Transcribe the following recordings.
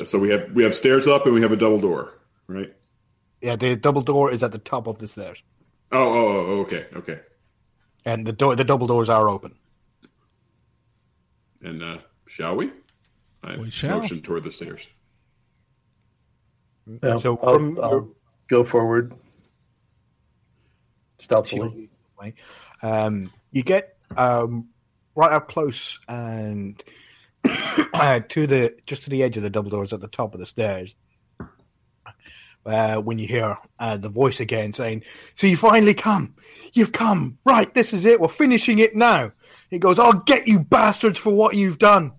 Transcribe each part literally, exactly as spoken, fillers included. Uh, so we have we have stairs up and we have a double door, right? Yeah, the double door is at the top of the stairs. Oh, oh, oh okay, okay. And the door, the double doors are open. And uh, shall we? I we shall. Motion toward the stairs. Yeah, so I'll, from, I'll go forward. Stealthily. Um, you get um, right up close and uh, to the just to the edge of the double doors at the top of the stairs. Uh, when you hear uh, the voice again saying, "So you finally come. You've come. Right, this is it. We're finishing it now." He goes, "I'll get you bastards for what you've done."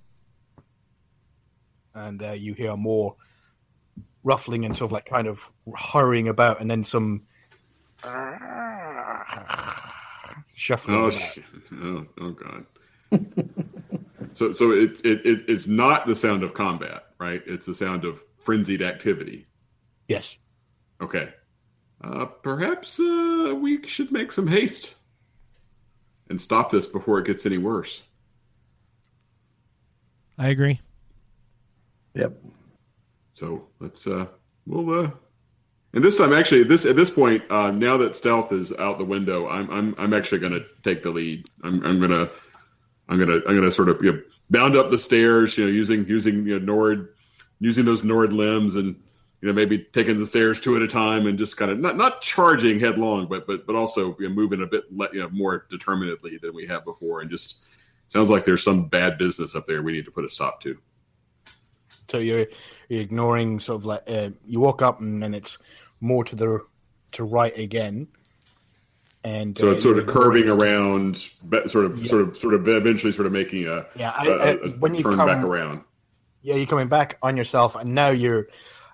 And uh, you hear more ruffling and sort of like kind of hurrying about, and then some shuffling. Oh, shit. oh, oh God. so so it's, it, it, it's not the sound of combat, right? It's the sound of frenzied activity. Yes. Okay. Uh, perhaps uh, we should make some haste and stop this before it gets any worse. I agree. Yep. So let's. Uh, we'll. Uh, and this time, actually, this at this point, uh, now that stealth is out the window, I'm I'm I'm actually going to take the lead. I'm I'm gonna I'm gonna I'm gonna sort of you know, bound up the stairs, you know, using using you know, Nord, using those Nord limbs and. You know, maybe taking the stairs two at a time and just kind of not, not charging headlong, but but but also you know, moving a bit you know, more determinedly than we have before. And just sounds like there's some bad business up there we need to put a stop to. So you're, you're ignoring sort of like uh, you walk up and then it's more to the to right again. And so uh, it's sort of curving around, sort of yeah. sort of sort of eventually sort of making a, yeah, I, I, a, a when you turn come, back around. Yeah, you're coming back on yourself, and now you're.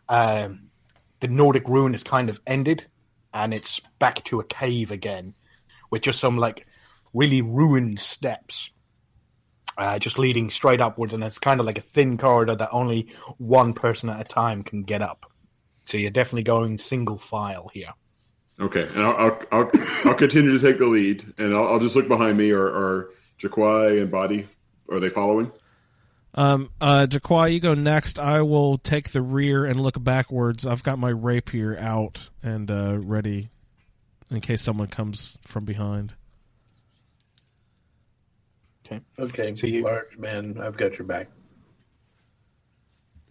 Um, the Nordic rune is kind of ended, and it's back to a cave again, with just some like really ruined steps, uh, just leading straight upwards, and it's kind of like a thin corridor that only one person at a time can get up. So you're definitely going single file here. Okay, and I'll I'll, I'll, I'll continue to take the lead, and I'll, I'll just look behind me. Or, or Jaquai and Body, are they following? Um, uh, Jaquai, you go next. I will take the rear and look backwards. I've got my rapier out and uh, ready in case someone comes from behind. Okay. Okay, so you, large man, I've got your back.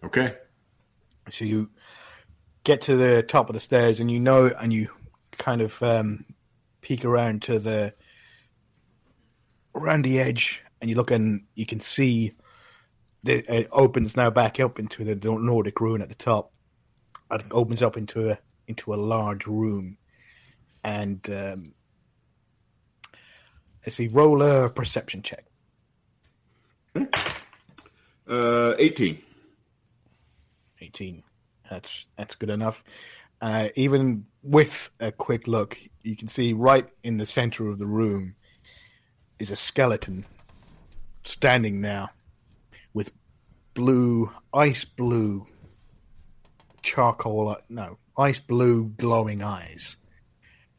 Okay. So you get to the top of the stairs, and you know, and you kind of um, peek around to the around the edge, and you look, and you can see. It opens now back up into the Nordic rune at the top. It opens up into a into a large room, and um, let's see. Roll a perception check. Uh, eighteen. Eighteen. That's that's good enough. Uh, even with a quick look, you can see right in the center of the room is a skeleton standing now. With blue, ice blue, charcoal, no, ice blue glowing eyes.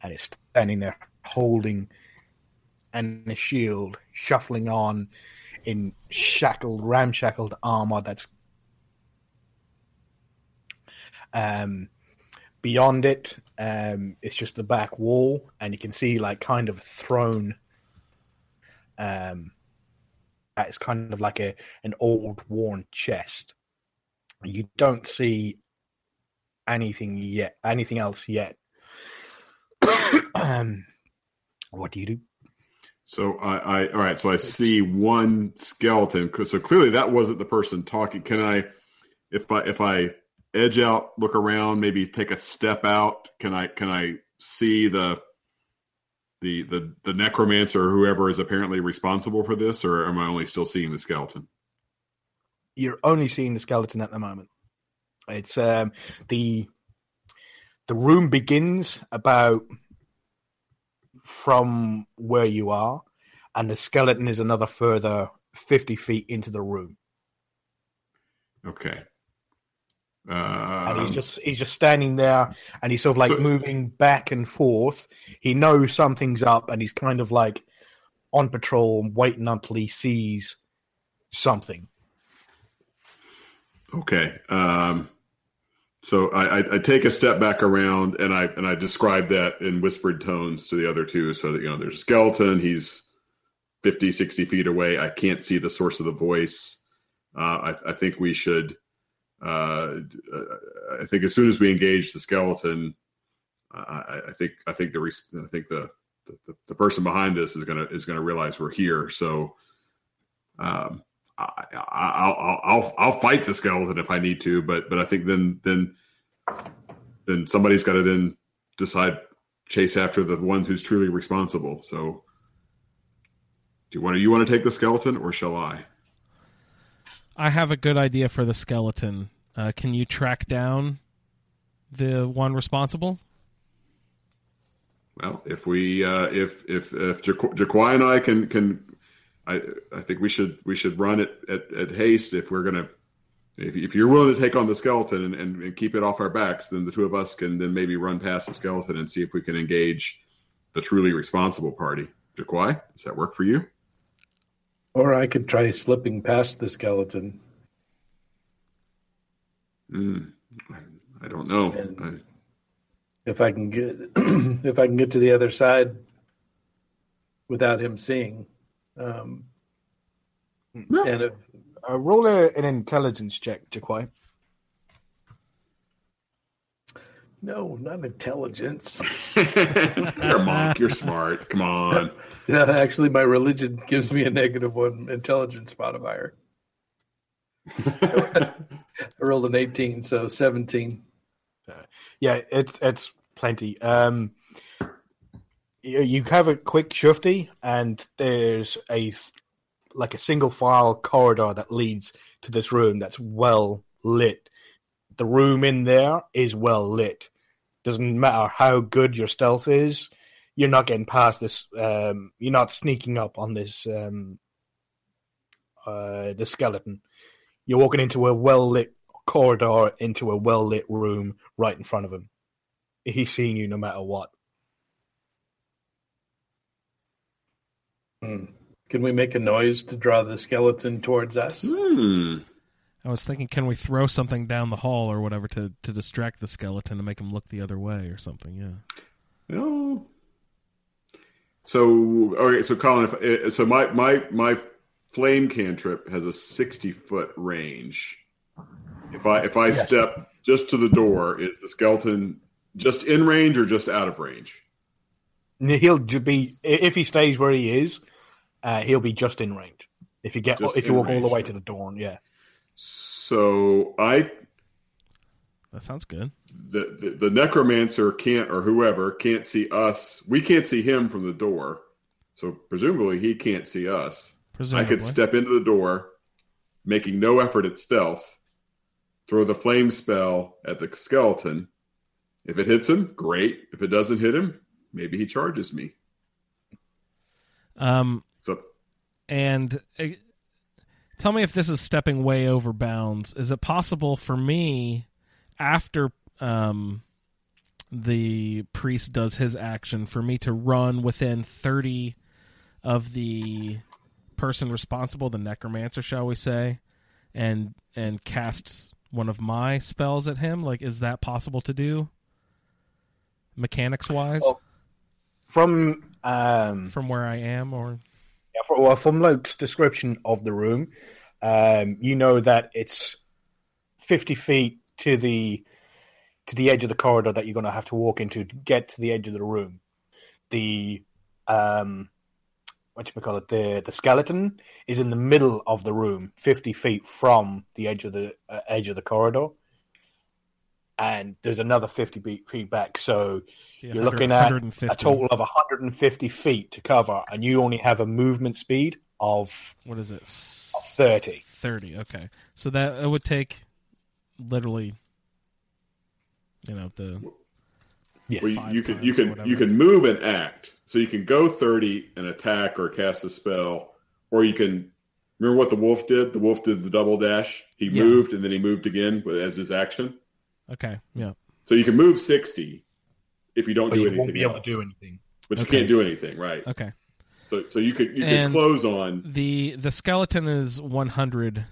And it's standing there holding and a shield, shuffling on in shackled, ramshackled armor that's... Um, beyond it, um, it's just the back wall, and you can see, like, kind of a throne... Um, it's kind of like a an old, worn chest. You don't see anything yet, anything else yet. um, what do you do? So I, I all right. So I see one skeleton. So clearly that wasn't the person talking. Can I, if I if I edge out, look around, maybe take a step out? Can I can I see the? The, the the necromancer or whoever is apparently responsible for this, or am I only still seeing the skeleton? You're only seeing the skeleton at the moment. It's um, the the room begins about from where you are, and the skeleton is another further fifty feet into the room. Okay. Um, and he's just he's just standing there, and he's sort of like so, moving back and forth. He knows something's up, and he's kind of like on patrol, waiting until he sees something. Okay. Um, so I, I, I take a step back around and I and I describe that in whispered tones to the other two, so that, you know, there's a skeleton. He's fifty, sixty feet away. I can't see the source of the voice. Uh, I, I think we should. Uh, I think as soon as we engage the skeleton, I, I think I think the I think the the, the person behind this is gonna is gonna realize we're here. So. Um, I, I'll, I'll, I'll, I'll fight the skeleton if I need to, but, but I think then, then, then somebody's got to then decide, chase after the one who's truly responsible. So do you want to, you want to take the skeleton, or shall I? I have a good idea for the skeleton. Uh, can you track down the one responsible? Well, if we, uh, if, if, if Jaqu- Jaqu- and I can, can, I, I think we should we should run it at, at haste if we're gonna if, if you're willing to take on the skeleton and, and, and keep it off our backs, then the two of us can then maybe run past the skeleton and see if we can engage the truly responsible party. Jaquai, does that work for you? Or I could try slipping past the skeleton. Mm, I, I don't know. I, if I can get if I can get to the other side without him seeing. Um, yeah. And a, uh, roll a, an intelligence check, Jaquai. No, not intelligence. You're a monk. You're smart. Come on. No, actually, my religion gives me a negative one intelligence modifier. I rolled an eighteen, so seventeen. Yeah, it's it's plenty. Um, You have a quick shifty, and there's a like a single file corridor that leads to this room that's well lit. The room in there is well lit. Doesn't matter how good your stealth is, you're not getting past this. Um, you're not sneaking up on this um, uh, the skeleton. You're walking into a well lit corridor into a well lit room right in front of him. He's seeing you no matter what. Can we make a noise to draw the skeleton towards us? Mm. I was thinking, can we throw something down the hall or whatever to, to distract the skeleton to make him look the other way or something? Yeah. No. So, all right. So, Colin, if, so my my my flame cantrip has a sixty foot range. If I if I yes. step just to the door, is the skeleton just in range or just out of range? He'll be if he stays where he is. Uh, he'll be just in range if you get just if you walk range, all the way to the dawn. Yeah. So I. That sounds good. The, the the necromancer can't, or whoever can't see us. We can't see him from the door, so presumably he can't see us. Presumably. I could step into the door, making no effort at stealth. Throw the flame spell at the skeleton. If it hits him, great. If it doesn't hit him, maybe he charges me. Um. So, and uh, tell me if this is stepping way over bounds. Is it possible for me, after um, the priest does his action, for me to run within thirty of the person responsible, the necromancer, shall we say, and and cast one of my spells at him? Like, is that possible to do, mechanics wise? Well, from um, from where I am, or yeah, for, well, from Luke's description of the room, um, you know that it's fifty feet to the to the edge of the corridor that you're going to have to walk into to get to the edge of the room. The um, what do we call it? The the skeleton is in the middle of the room, fifty feet from the edge of the uh, edge of the corridor, and there's another fifty feet back, so yeah, you're looking at a total of one hundred fifty feet to cover, and you only have a movement speed of... What is it? thirty. thirty, okay. So that it would take literally, you know, the... Yeah, well, you can you can, you can move and act. So you can go thirty and attack or cast a spell, or you can... Remember what the wolf did? The wolf did the double dash. He yeah. moved, and then he moved again as his action. Okay, yeah. So you can move sixty if you don't but do you anything. You won't be else. able to do anything. But okay. You can't do anything, right? Okay. So so you could you and could close on. The the skeleton is one hundred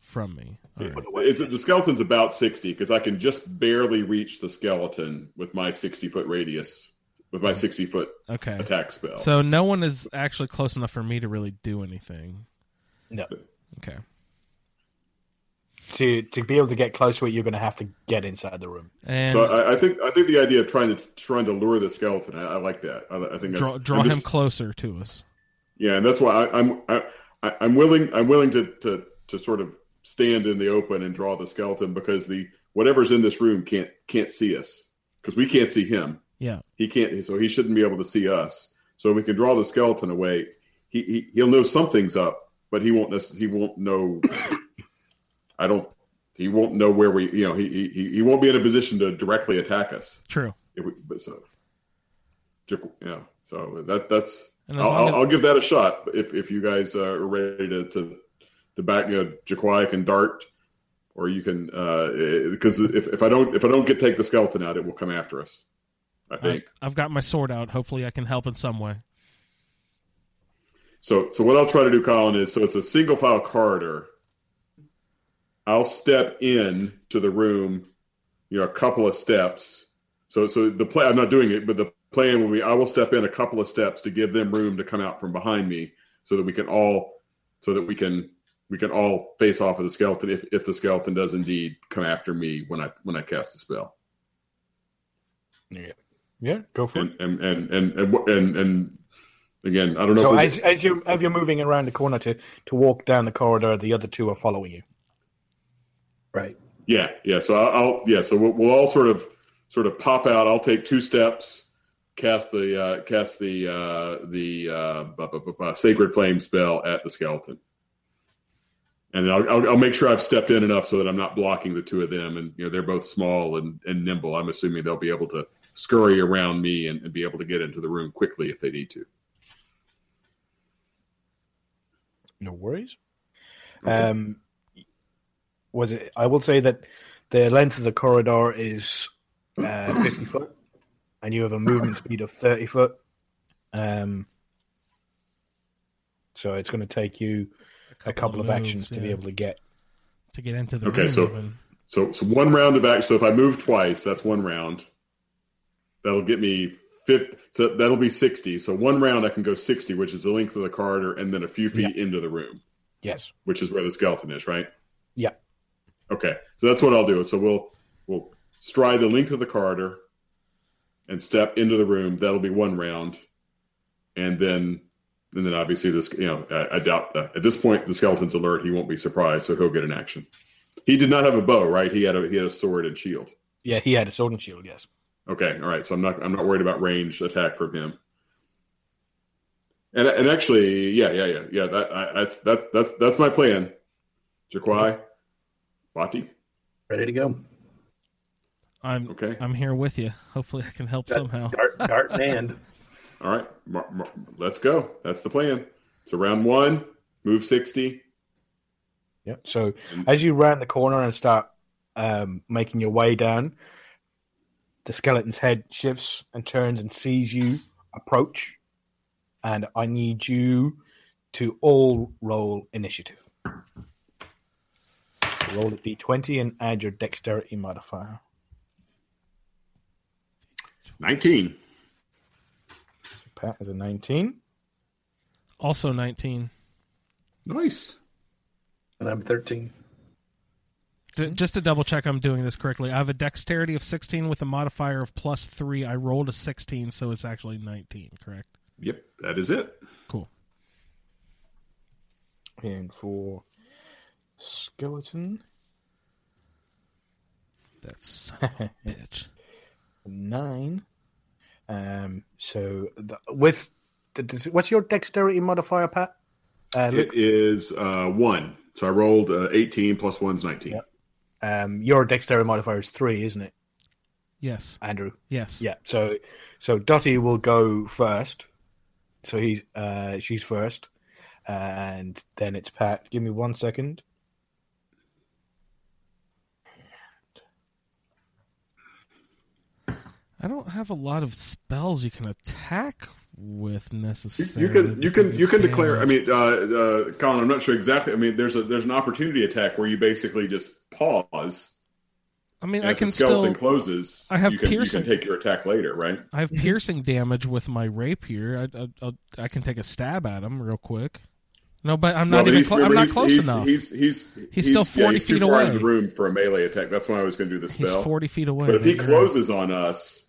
from me. All right. Is it, the skeleton's about sixty, because I can just barely reach the skeleton with my sixty-foot radius, with my sixty-foot okay. attack spell. So no one is actually close enough for me to really do anything. No. Okay. To to be able to get close to it, you're going to have to get inside the room. And so I, I think I think the idea of trying to trying to lure the skeleton, I, I like that. I, I think draw, that's, draw him just, closer to us. Yeah, and that's why I, I'm I, I'm willing I'm willing to, to to sort of stand in the open and draw the skeleton, because the whatever's in this room can't can't see us, because we can't see him. Yeah, he can't, so he shouldn't be able to see us. So if we can draw the skeleton away, he, he he'll know something's up, but he won't he won't know. I don't. He won't know where we. You know, he he he won't be in a position to directly attack us. True. If we, but so, yeah. So that that's. I'll, I'll, I'll give that a shot if if you guys are ready to to, to back. You know, Jaquai can dart, or you can because uh, if if I don't if I don't get take the skeleton out, it will come after us. I think I, I've got my sword out. Hopefully, I can help in some way. So so what I'll try to do, Colin, is so it's a single file corridor. I'll step in to the room, you know, a couple of steps. So, so the play, I'm not doing it, but the plan will be, I will step in a couple of steps to give them room to come out from behind me, so that we can all, so that we can, we can all face off with the skeleton. If, if the skeleton does indeed come after me when I, when I cast the spell. Yeah. Yeah. Go for and, it. And, and, and, and, and, and again, I don't know. So if as, as you, as you're moving around the corner to, to walk down the corridor, the other two are following you. Right. Yeah. Yeah. So I'll. Yeah. So we'll, we'll all sort of, sort of pop out. I'll take two steps, cast the, uh, cast the, uh, the uh, bu- bu- bu- bu- Sacred Flame spell at the skeleton, and then I'll, I'll, I'll make sure I've stepped in enough so that I'm not blocking the two of them. And you know, they're both small and, and nimble. I'm assuming they'll be able to scurry around me and, and be able to get into the room quickly if they need to. No worries. Okay. Um. Was it? I will say that the length of the corridor is uh, fifty foot, and you have a movement speed of thirty foot. Um, so it's going to take you a couple, a couple of, of moves, actions to yeah. be able to get to get into the. Okay, room so even. so so one round of action. So if I move twice, that's one round. That'll get me fifty. So that'll be sixty. So one round, I can go sixty, which is the length of the corridor, and then a few feet yeah. into the room. Yes, which is where the skeleton is, right? Yeah. Okay, so that's what I'll do. So we'll we'll stride the length of the corridor and step into the room. That'll be one round, and then and then obviously this you know I, I doubt that at this point the skeleton's alert. He won't be surprised, so he'll get an action. He did not have a bow, right? He had a he had a sword and shield. Yeah, he had a sword and shield. Yes. Okay. All right. So I'm not I'm not worried about ranged attack from him. And and actually, yeah, yeah, yeah, yeah. That I, that's that that's that's my plan, Jaquai. Bati? Ready to go. I'm okay. I'm here with you. Hopefully I can help that, somehow. Dart, dart and hand. All right. Mar- mar- let's go. That's the plan. So round one, move sixty. Yeah. So and, as you round the corner and start um, making your way down, the skeleton's head shifts and turns and sees you approach. And I need you to all roll initiative. Roll a d twenty and add your dexterity modifier. nineteen. Pat is a nineteen. Also nineteen. Nice. And I'm thirteen. Just to double check I'm doing this correctly, I have a dexterity of sixteen with a modifier of plus three. I rolled a sixteen, so it's actually nineteen, correct? Yep, that is it. Cool. And for... skeleton. That's son of a bitch. Nine. Um. So the, with the, what's your dexterity modifier, Pat? Uh, it is uh, one. So I rolled uh, eighteen plus one's nineteen. Yep. Um. Your dexterity modifier is three, isn't it? Yes, Andrew. Yes. Yeah. So so Dottie will go first. So he's uh she's first, and then it's Pat. Give me one second. I don't have a lot of spells you can attack with necessarily. You can you can you can damage. declare. I mean, uh, uh, Colin, I'm not sure exactly. I mean, there's a there's an opportunity attack where you basically just pause. I mean, and I if can the skeleton still. Closes. I have you can, piercing. You can take your attack later, right? I have piercing damage with my rapier. I, I, I'll, I can take a stab at him real quick. No, but I'm not well, even. Clo- I'm not close he's, enough. He's he's he's, he's still forty yeah, he's feet away. He's too far in the room for a melee attack. That's when I was going to do the spell. He's forty feet away. But if he closes right. on us,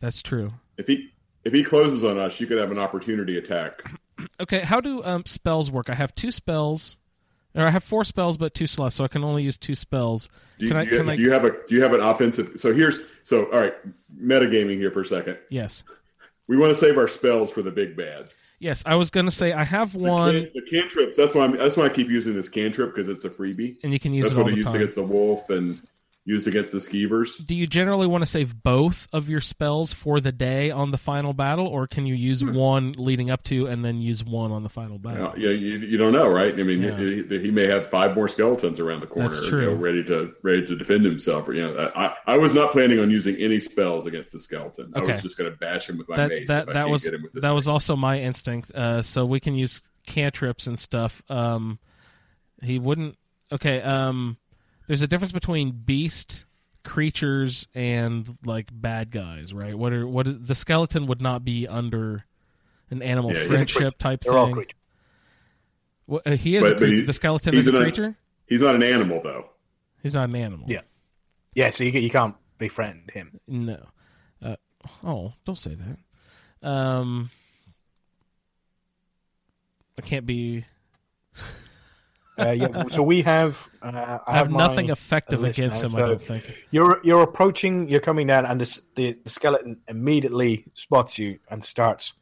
that's true. If he if he closes on us, you could have an opportunity attack. Okay, how do um, spells work? I have two spells. Or I have four spells, but two slots, so I can only use two spells. Do you, can I, do you, can do I... you have a do you have an offensive? So here's so all right, metagaming here for a second. Yes, we want to save our spells for the big bad. Yes, I was going to say I have one. The, the cantrips. That's why I'm, that's why I keep using this cantrip because it's a freebie, and you can use that's it all the time. That's what I used against the wolf and used against the skeevers. Do you generally want to save both of your spells for the day on the final battle, or can you use hmm. one leading up to and then use one on the final battle? Yeah, you, you don't know, right? I mean, yeah. he, he may have five more skeletons around the corner, That's true. You know, ready to ready to defend himself. You know, I, I was not planning on using any spells against the skeleton. Okay. I was just going to bash him with my that, mace. That, if that I was get him with this that thing. was also my instinct. Uh, so we can use cantrips and stuff. Um, he wouldn't. Okay. Um, There's a difference between beast creatures and like bad guys, right? What are what? Is, the skeleton would not be under an animal yeah, friendship type They're thing. All creatures. Well, uh, he is but, a creature. He, the skeleton is a creature. An, he's not an animal, though. He's not an animal. Yeah, yeah. So you you can't befriend him. No. Uh, oh, don't say that. Um, I can't be. Uh, yeah, so we have. Uh, I, I have, have nothing effective against now, him. So I don't think you're you're approaching. You're coming down, and this, the, the skeleton immediately spots you and starts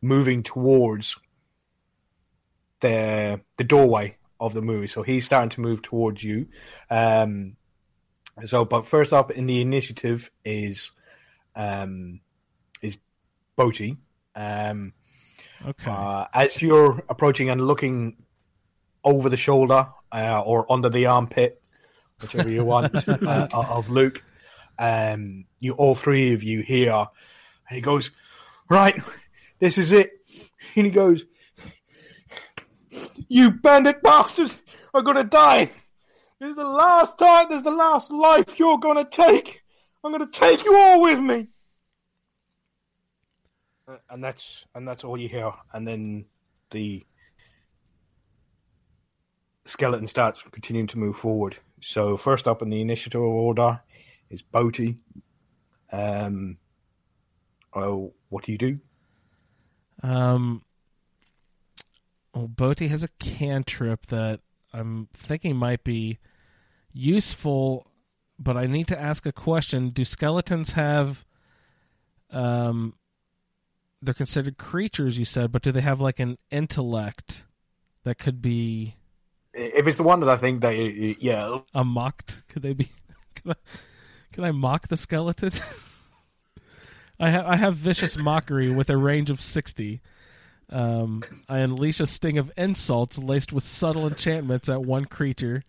moving towards the the doorway of the movie. So he's starting to move towards you. Um, so, but first up in the initiative is um, is Boaty. Um, okay. Uh, as you're approaching and looking. Over the shoulder uh, or under the armpit, whichever you want, uh, of Luke. Um, you all three of you here. And he goes, right, this is it. And he goes, you bandit bastards are going to die. This is the last time, this is the last life you're going to take. I'm going to take you all with me. And that's and that's all you hear. And then the skeleton starts continuing to move forward. So first up in the initiative order is Boaty. Um, oh, what do you do? Um, well, Boaty has a cantrip that I'm thinking might be useful, but I need to ask a question. Do skeletons have... Um, they're considered creatures, you said, but do they have like an intellect that could be... If it's the one that I think that, yeah. A mocked? Could they be? Can I, can I mock the skeleton? I have I have Vicious Mockery with a range of sixty. Um, I unleash a sting of insults laced with subtle enchantments at one creature.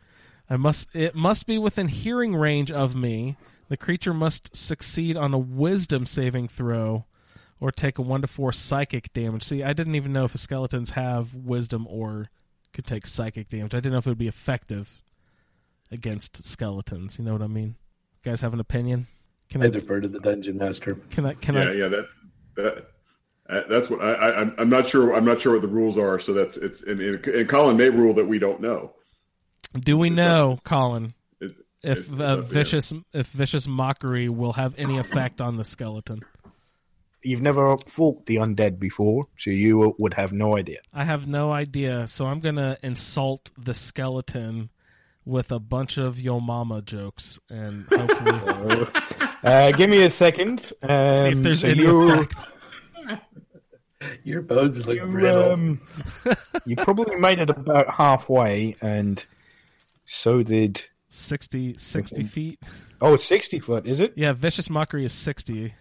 I must It must be within hearing range of me. The creature must succeed on a wisdom saving throw or take a one to four psychic damage. See, I didn't even know if skeletons have wisdom or... could take psychic damage. I didn't know if it would be effective against skeletons. You know what I mean? You guys have an opinion? Can I, I defer to the dungeon master? Can I? Can yeah, I? Yeah, that's that. That's what I, I. I'm not sure. I'm not sure what the rules are. So that's it's. And, and Colin may rule that we don't know. Do we it's, know, it's, Colin? It's, it's, if it's uh, vicious, here. if vicious mockery will have any effect on the skeleton? You've never fought the undead before, so you would have no idea. I have no idea, so I'm going to insult the skeleton with a bunch of yo mama jokes. And hopefully... uh, give me a second. Um, See if there's so any you're... effect. Your bones look brittle. Um, you probably made it about halfway, and so did... sixty, sixty feet. Oh, it's sixty foot, is it? Yeah, Vicious Mockery is sixty.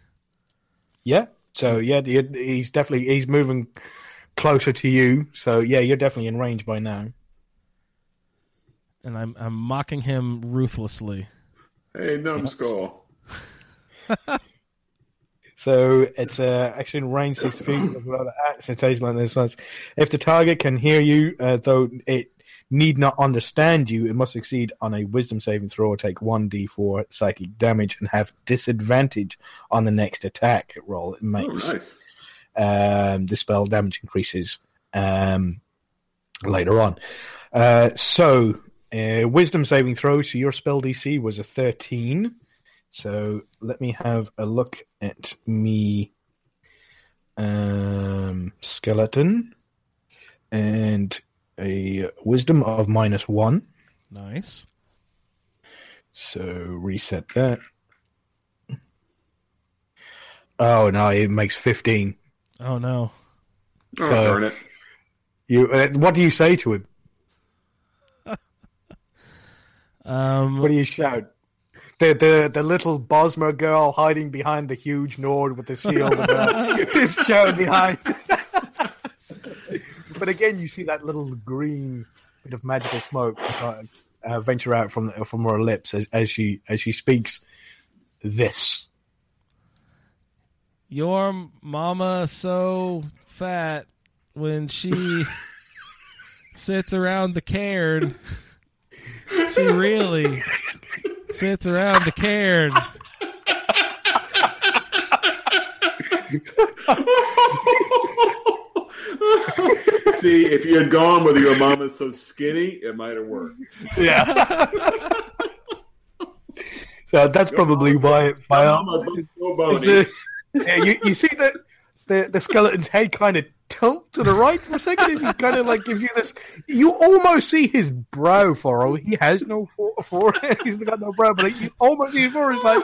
Yeah, so yeah, he's definitely he's moving closer to you. So yeah, you're definitely in range by now. And I'm I'm mocking him ruthlessly. Hey, numbskull. So it's uh, actually in range six feet with another axe. It says like this: if the target can hear you, uh, though it need not understand you, it must succeed on a Wisdom saving throw or take one d four psychic damage and have disadvantage on the next attack roll it makes. Oh, nice. Um, the spell damage increases um, later on. Uh, so, uh, Wisdom saving throw. So your spell D C was a thirteen. So let me have a look at me um, skeleton and a wisdom of minus one. Nice. So reset that. Oh, no, it makes fifteen. Oh, no. Oh, so darn it. You, uh, what do you say to him? um, what do you shout? The the the little Bosmer girl hiding behind the huge Nord with the shield and uh, showing behind. But again, you see that little green bit of magical smoke uh, venture out from from her lips as, as she as she speaks. This. Your mama so fat when she sits around the cairn. She really sits around the cairn. See, if you had gone with your mama's so skinny, it might have worked. Yeah. So that's your probably mama, why my mama's so bony. Yeah, you, you see that the, the skeleton's head kind of tilt to the right for a second. He kind of like gives you this. You almost see his brow furrow. He has no forehead. He's got no brow, but like, you almost see his forehead. Like,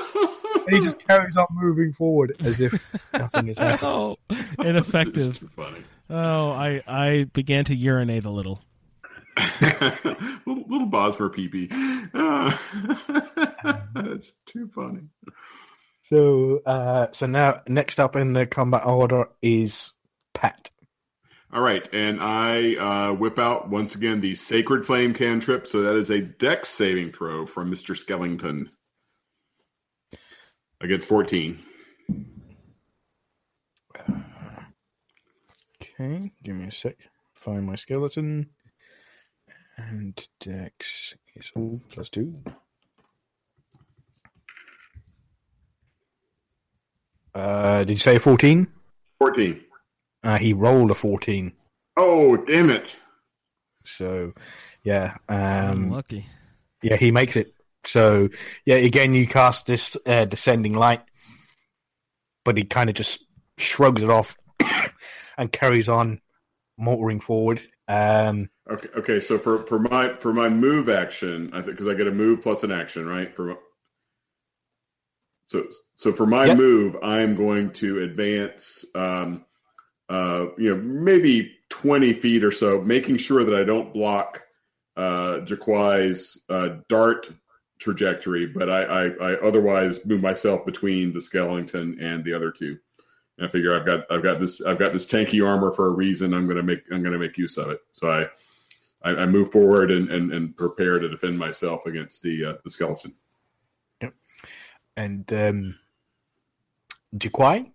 and he just carries on moving forward as if nothing is happening. Oh, ineffective. Funny. Oh, I I began to urinate a little. little, little Bosmer pee-pee. Oh. That's too funny. So, uh, so now next up in the combat order is Pat. All right, and I uh, whip out once again the Sacred Flame cantrip. So that is a Dex saving throw from Mister Skellington against fourteen. Okay, give me a sec. Find my skeleton, and Dex is all plus two. Uh, did you say fourteen? fourteen. Uh, he rolled a fourteen. Oh, damn it. So, yeah. Um, lucky. Yeah, he makes it. So, yeah, again, you cast this uh, descending light, but he kind of just shrugs it off and carries on motoring forward. Um, okay, okay. So for, for my for my move action, I think because I get a move plus an action, right? For So, so for my yep. move, I'm going to advance, um, uh, you know, maybe twenty feet or so, making sure that I don't block uh, Jaquai's uh, dart trajectory, but I, I, I otherwise move myself between the Skellington and the other two. And I figure I've got, I've got this, I've got this tanky armor for a reason. I'm gonna make, I'm gonna make use of it. So I, I, I move forward and, and, and prepare to defend myself against the uh, the skeleton. And um, Jaquai,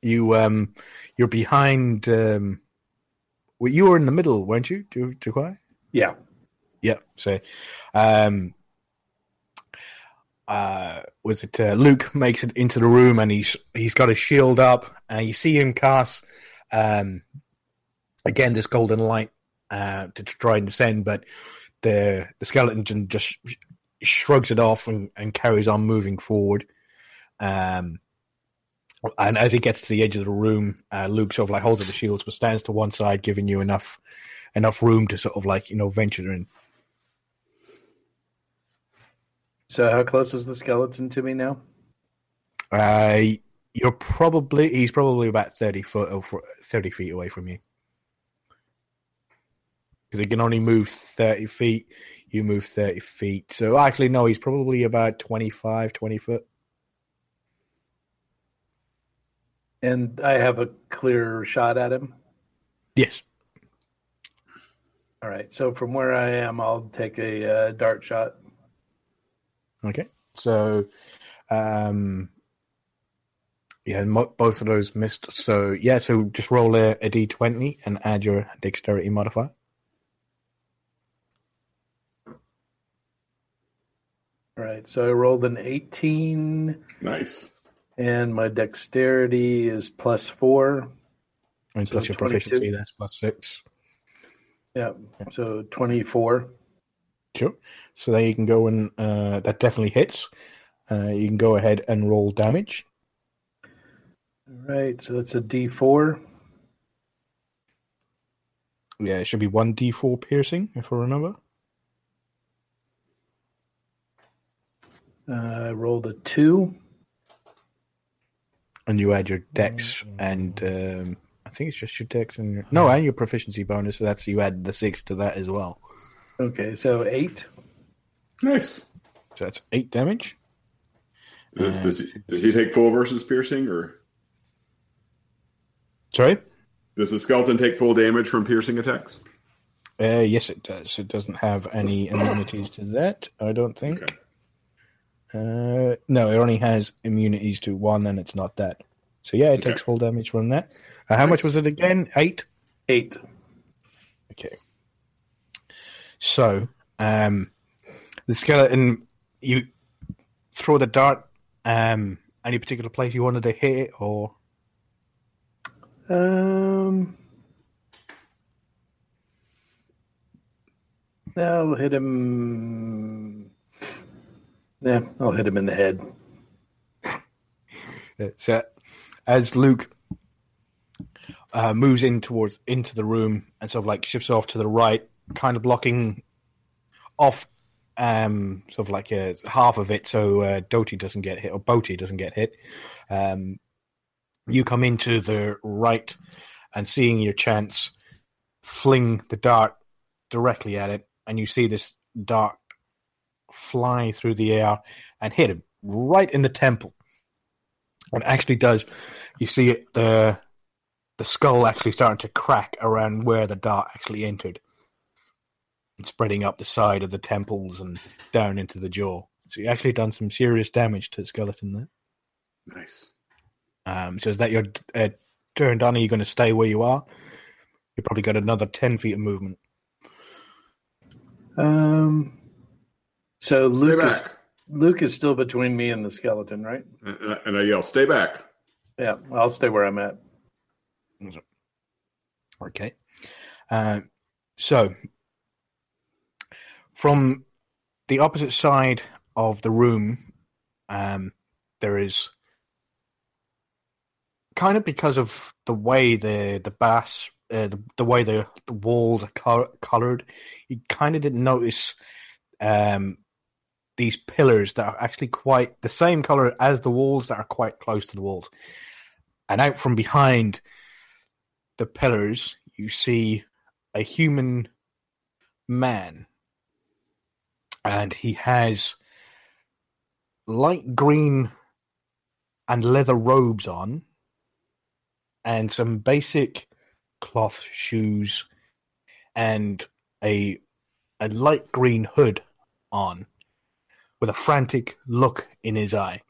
you um, you're behind. Um, well, you were in the middle, weren't you, Jaquai? Yeah, yeah. So, um, uh, was it uh, Luke makes it into the room, and he's he's got his shield up, and you see him cast um, again this golden light uh, to try and descend, but the the skeleton just shrugs it off and, and carries on moving forward. Um, and as he gets to the edge of the room, uh, Luke sort of like holds up the shields, but stands to one side, giving you enough enough room to sort of like, you know, venture in. So how close is the skeleton to me now? Uh, you're probably, he's probably about thirty foot, thirty feet away from you. Because he can only move thirty feet. You move thirty feet. So actually, no, he's probably about twenty-five, twenty foot. And I have a clear shot at him? Yes. All right. So from where I am, I'll take a uh, dart shot. Okay. So um, Yeah, mo- both of those missed. So, yeah, so just roll a, a d twenty and add your dexterity modifier. All right, so I rolled an eighteen. Nice. And my dexterity is plus four. And so plus your twenty-two. Proficiency, that's plus six. Yeah, so twenty-four. Sure. So there you can go and uh, that definitely hits. Uh, you can go ahead and roll damage. All right, so that's a d four. Yeah, it should be one d four piercing, if I remember. Uh, I rolled a two. And you add your dex and um, I think it's just your dex and your... No, and your proficiency bonus, so that's you add the six to that as well. Okay, so eight. Nice. So that's eight damage. Does, does, he, does he take full versus piercing, or... Sorry? Does the skeleton take full damage from piercing attacks? Uh, yes, it does. It doesn't have any immunities to that, I don't think. Okay. Uh, no, it only has immunities to one, and it's not that. So yeah, it okay. takes full damage from that. Uh, how nice. much was it again? Eight? Eight. Okay. So, um, the skeleton, you throw the dart, um, any particular place you wanted to hit it, or... Um, I'll hit him. Yeah, I'll hit him in the head. So, uh, as Luke uh, moves in towards into the room and sort of like shifts off to the right, kind of blocking off, um, sort of like uh, half of it, so uh, Doty doesn't get hit or Boaty doesn't get hit. Um. You come into the right and seeing your chance, fling the dart directly at it, and you see this dart fly through the air and hit him right in the temple. What it actually does, you see it, the the skull actually starting to crack around where the dart actually entered, and spreading up the side of the temples and down into the jaw. So you actually done some serious damage to the skeleton there. Nice. Um, so is that your uh, turn, Donnie? Are you going to stay where you are? You've probably got another ten feet of movement. Um. So Luke is, Luke is still between me and the skeleton, right? And I, and I yell, "Stay back!" Yeah, I'll stay where I'm at. Okay. Uh, so from the opposite side of the room, um, there is. Kind of because of the way the the bass, uh, the the way the, the walls are cor- colored, you kind of didn't notice um, these pillars that are actually quite the same color as the walls that are quite close to the walls. And out from behind the pillars, you see a human man, and he has light green and leather robes on. And some basic cloth shoes and a a light green hood on with a frantic look in his eye.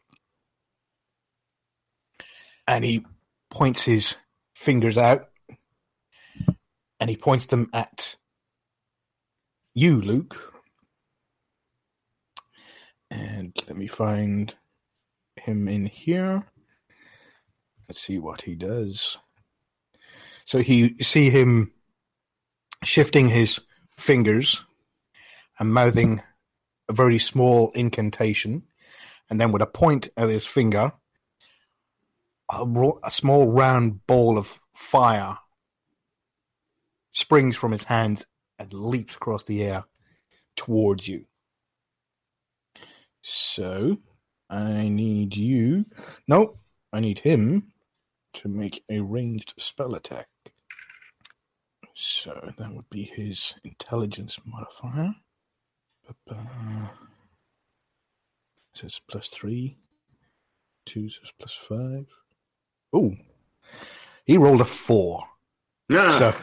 And he points his fingers out and he points them at you, Luke. And let me find him in here. Let's see what he does. So he, you see him shifting his fingers and mouthing a very small incantation, and then with a point of his finger, a, a small round ball of fire springs from his hand and leaps across the air towards you. So I need you. No, I need him to make a ranged spell attack. So that would be his intelligence modifier. So it's plus three. Two, so it's plus five. Ooh. He rolled a four. Yeah. So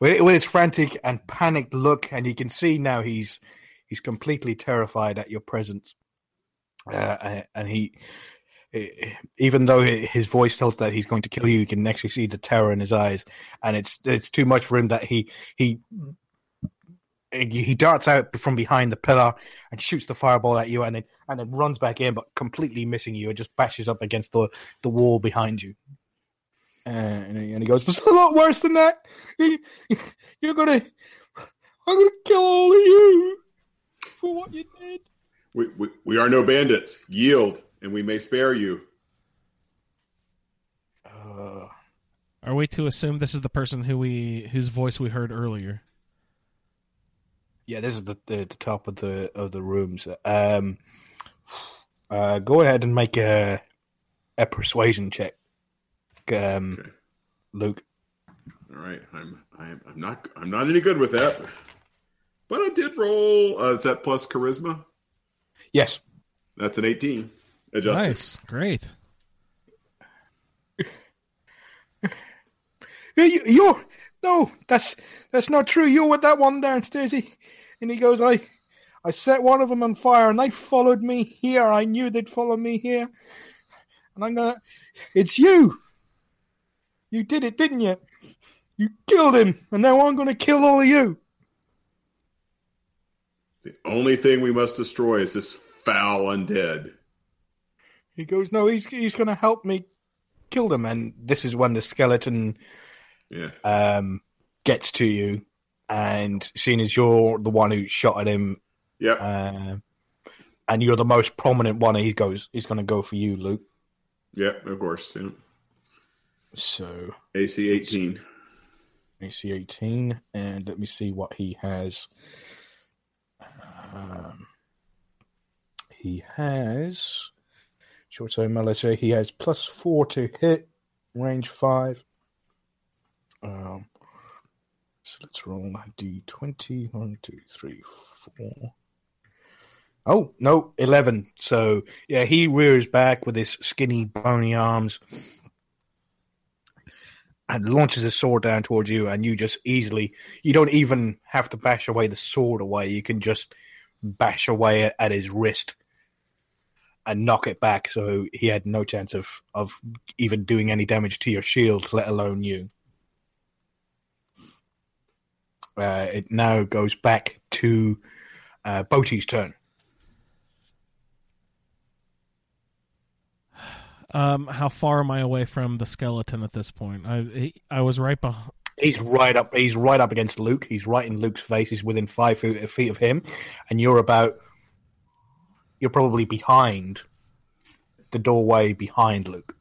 with his frantic and panicked look, and you can see now he's he's completely terrified at your presence. Uh, and he it, even though his voice tells that he's going to kill you, you can actually see the terror in his eyes, and it's it's too much for him that he he he darts out from behind the pillar and shoots the fireball at you, and then and then runs back in, but completely missing you, and just bashes up against the the wall behind you. Uh, and, he, and he goes, "There's a lot worse than that. You, you're gonna, I'm gonna kill all of you for what you did. We, we we are no bandits. Yield, and we may spare you." Uh, are we to assume this is the person who we whose voice we heard earlier? Yeah, this is the the, the top of the of the rooms. Um, uh, go ahead and make a a persuasion check. Um, okay. Luke. All right, I'm I'm I'm not I'm not any good with that, but I did roll. Uh, is that plus charisma? Yes, that's an eighteen. Adjusted. Nice, great. you, you're no, that's that's not true. You're with that one downstairs. He, and he goes, I I set one of them on fire, and they followed me here. I knew they'd follow me here, and I'm gonna. It's you. You did it, didn't you? You killed him, and now I'm going to kill all of you. The only thing we must destroy is this foul undead. He goes, no, he's he's going to help me kill them, and this is when the skeleton yeah. um, gets to you, and seeing as you're the one who shot at him, yep. uh, and you're the most prominent one, he goes, he's going to go for you, Luke. Yeah, of course, yeah. So A C eighteen, A C eighteen, and let me see what he has. Um, he has short-term melee. He has plus four to hit, range five. Um, so let's roll d twenty. One, two, three, four. Oh no, eleven. So yeah, he rears back with his skinny, bony arms. And launches his sword down towards you, and you just easily... You don't even have to bash away the sword away. You can just bash away at his wrist and knock it back, so he had no chance of, of even doing any damage to your shield, let alone you. Uh, it now goes back to uh, Boti's turn. Um, how far am I away from the skeleton at this point? I he, I was right behind. He's right up. He's right up against Luke. He's right in Luke's face. He's within five feet, feet of him, and you're about. You're probably behind the doorway behind Luke.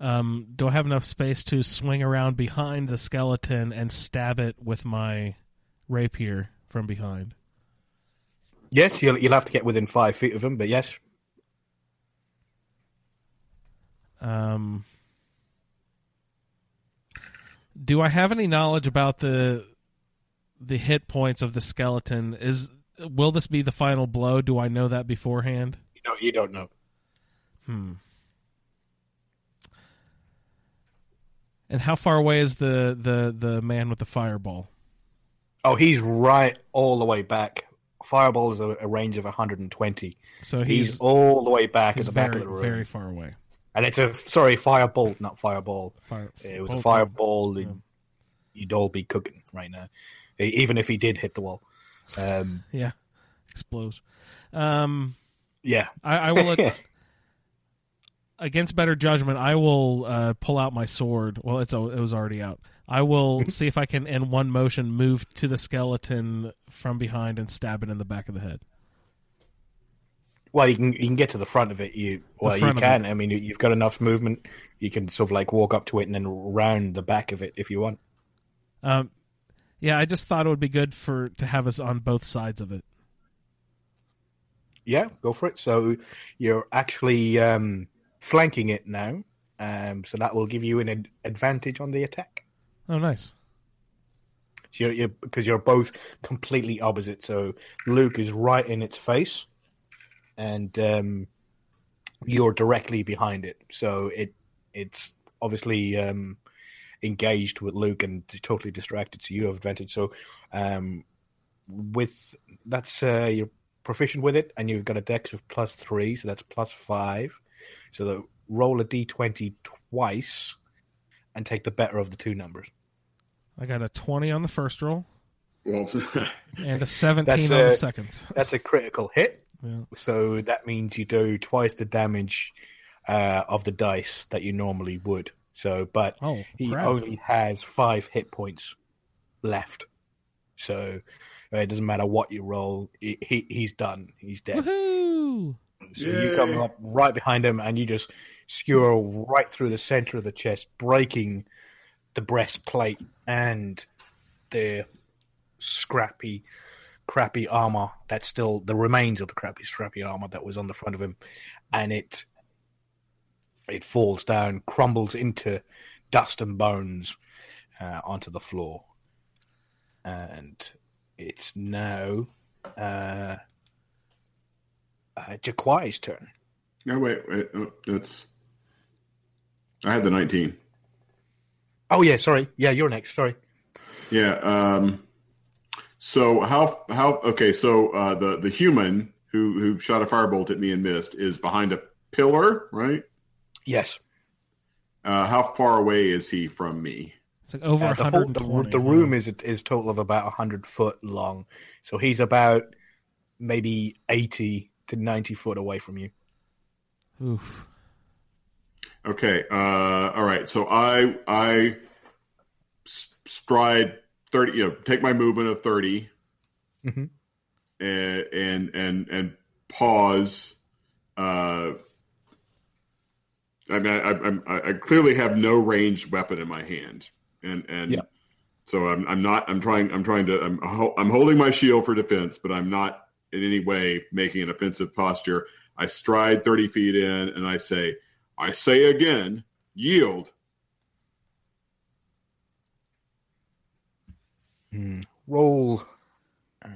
Um, do I have enough space to swing around behind the skeleton and stab it with my rapier from behind? Yes, you'll you'll have to get within five feet of him, but yes. Um, do I have any knowledge about the the hit points of the skeleton? Is will this be the final blow? Do I know that beforehand? No, you don't know. Hmm. And how far away is the, the, the man with the fireball? Oh, he's right all the way back. Fireball is a, a range of one hundred twenty. So he's, he's all the way back at the very, back of the room. Very far away. And it's a, sorry, firebolt, not fireball. Fire, it was bolt, a fireball. Yeah. You'd all be cooking right now, even if he did hit the wall. Um, yeah, explodes. Um, yeah. I, I will, against better judgment, I will uh, pull out my sword. Well, it's it was already out. I will see if I can, in one motion, move to the skeleton from behind and stab it in the back of the head. Well, you can you can get to the front of it. You well, you can. It. I mean, you've got enough movement. You can sort of like walk up to it and then round the back of it if you want. Um, yeah, I just thought it would be good for to have us on both sides of it. Yeah, go for it. So you're actually um, flanking it now, um, so that will give you an ad- advantage on the attack. Oh, nice. So you're, you're, because you're both completely opposite. So Luke is right in its face. And um, you're directly behind it, so it it's obviously um, engaged with Luke and totally distracted. So you have advantage. So um, with that's uh, you're proficient with it, and you've got a dex of plus three, so that's plus five. So that roll a d twenty twice and take the better of the two numbers. I got a twenty on the first roll. Well, and a seventeen a, on the second. That's a critical hit. Yeah. So that means you do twice the damage uh, of the dice that you normally would. So, but oh, he only has five hit points left. So uh, it doesn't matter what you roll. He, he he's done. He's dead. Woohoo! So Yay. You come up right behind him and you just skewer right through the center of the chest, breaking the breastplate and the scrappy, crappy armor that's still the remains of the crappy, scrappy armor that was on the front of him, and it it falls down, crumbles into dust and bones uh, onto the floor, and it's now uh, uh, Jaquai's turn. No, wait, wait, oh, that's I had the nineteen. Oh yeah, sorry, yeah, you're next. Sorry. Yeah. Um... So how how okay? So uh, the the human who, who shot a firebolt at me and missed is behind a pillar, right? Yes. Uh, how far away is he from me? It's like over uh, the, whole, the the room is is a total of about a hundred foot long, so he's about maybe eighty to ninety foot away from you. Oof. Okay. Uh, all right. So I I stride. thirty, you know, take my movement of thirty, mm-hmm. and, and and and pause. Uh, I mean, I, I, I clearly have no ranged weapon in my hand, and and yeah. so I'm I'm not I'm trying I'm trying to I'm I'm holding my shield for defense, but I'm not in any way making an offensive posture. I stride thirty feet in, and I say, I say again, yield. Mm. Roll, uh,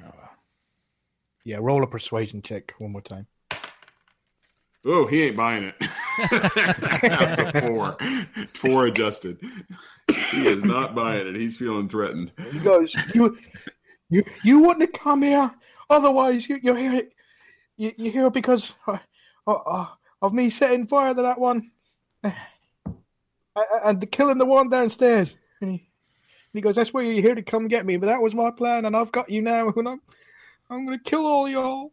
yeah, roll a persuasion check one more time. Oh, he ain't buying it. That's a four, four adjusted. He is not buying it. He's feeling threatened. He goes, you, you, you wouldn't have come here otherwise. You, you're here, you, you're here because uh, uh, of me setting fire to that one uh, and killing the one downstairs. And he, He goes, that's where you're here to come get me, but that was my plan, and I've got you now, and I'm, I'm going to kill all y'all.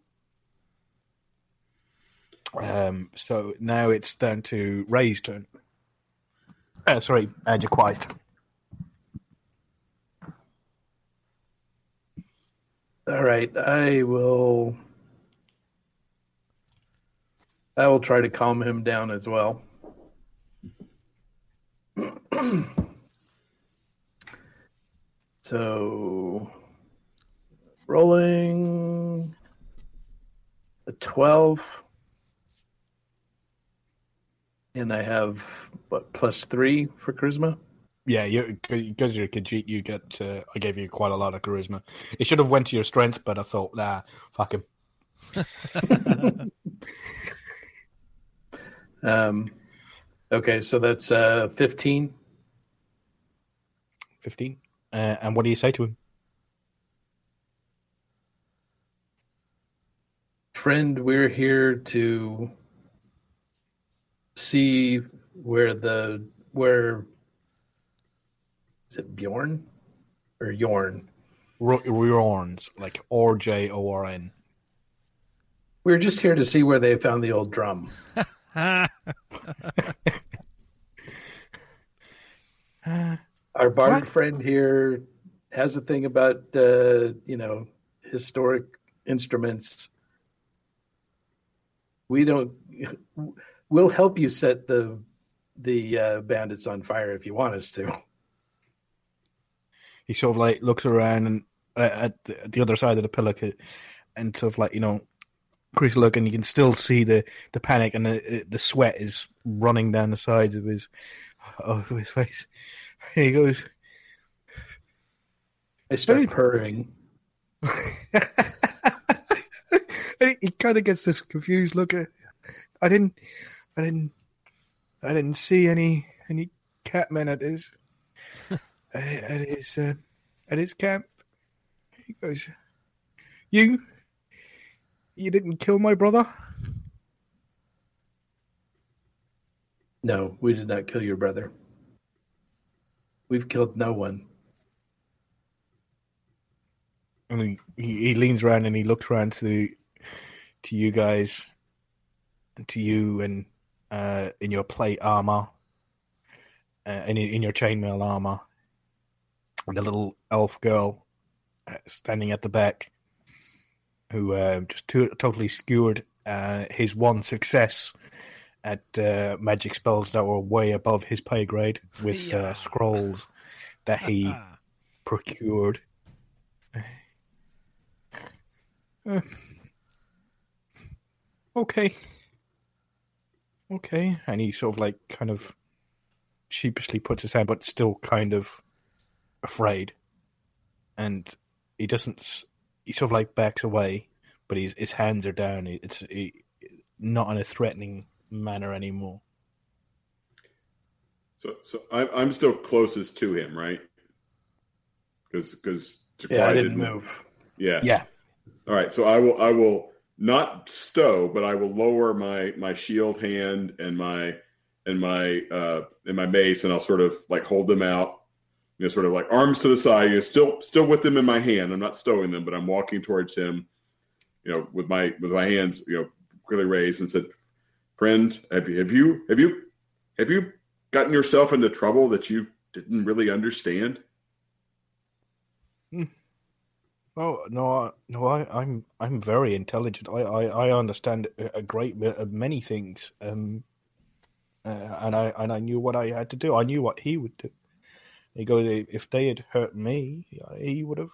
Um, so now it's down to Ray's turn. Uh, sorry, Jaquai's turn. All right, I will. I will try to calm him down as well. So, rolling a twelve, and I have, what, plus three for charisma? Yeah, you, because you're a Khajiit, you get, uh, I gave you quite a lot of charisma. It should have went to your strength, but I thought, nah, fuck him. um, okay, so that's uh, fifteen. fifteen? Uh, and what do you say to him? Friend, we're here to see where the, where, is it Bjorn or Yorn? Rorns, like R J O R N. We're just here to see where they found the old drum. uh. Our bard what? friend here has a thing about, uh, you know, historic instruments. We don't. We'll help you set the the uh, bandits on fire if you want us to. He sort of like looks around and uh, at, the, at the other side of the pillar, and sort of like, you know, crease look, and you can still see the, the panic and the the sweat is running down the sides of his of his face. He goes, I start he, purring. And he kind of gets this confused look at, I didn't, I didn't, I didn't see any any catmen at his at his uh, at his camp. He goes, you, you didn't kill my brother. No, we did not kill your brother. We've killed no one. And he, he leans around and he looks around to to you guys, to you and uh, in your plate armor, uh, and in, in your chainmail armor, and the little elf girl uh, standing at the back, who uh, just to, totally skewered uh, his one success at uh, magic spells that were way above his pay grade with yeah. uh, scrolls that he procured. Uh, okay. Okay. And he sort of like kind of sheepishly puts his hand, but still kind of afraid. And he doesn't, he sort of like backs away, but he's, his hands are down. It's he, not in a threatening manner anymore. So so I'm, I'm still closest to him, right? Because because yeah, I didn't, didn't move. Yeah. Yeah. All right, so I will I will not stow, but I will lower my, my shield hand and my and my uh, and my mace, and I'll sort of like hold them out, you know, sort of like arms to the side, you know, still still with them in my hand. I'm not stowing them, but I'm walking towards him, you know, with my with my hands, you know, clearly raised, and said, "Friend, have you have you have you have you gotten yourself into trouble that you didn't really understand?" Hmm. Oh no, no! I, I'm I'm very intelligent. I, I, I understand a great many things, um, uh, and I and I knew what I had to do. I knew what he would do. He goes, if they had hurt me, he would have,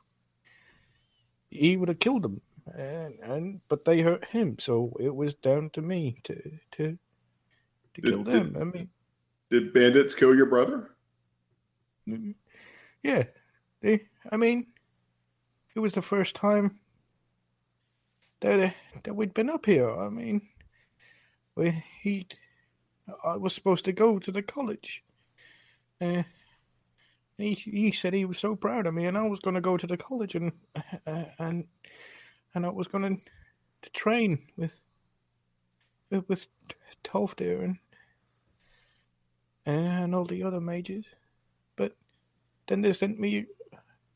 he would have killed them, and, and but they hurt him, so it was down to me to to, to did, kill them. Did, I mean, did bandits kill your brother? Yeah, they. I mean. It was the first time that that we'd been up here. I mean, we he, I was supposed to go to the college. Uh, he he said he was so proud of me, and I was going to go to the college, and uh, and and I was going to train with with Tolfdir and and all the other mages. But then they sent me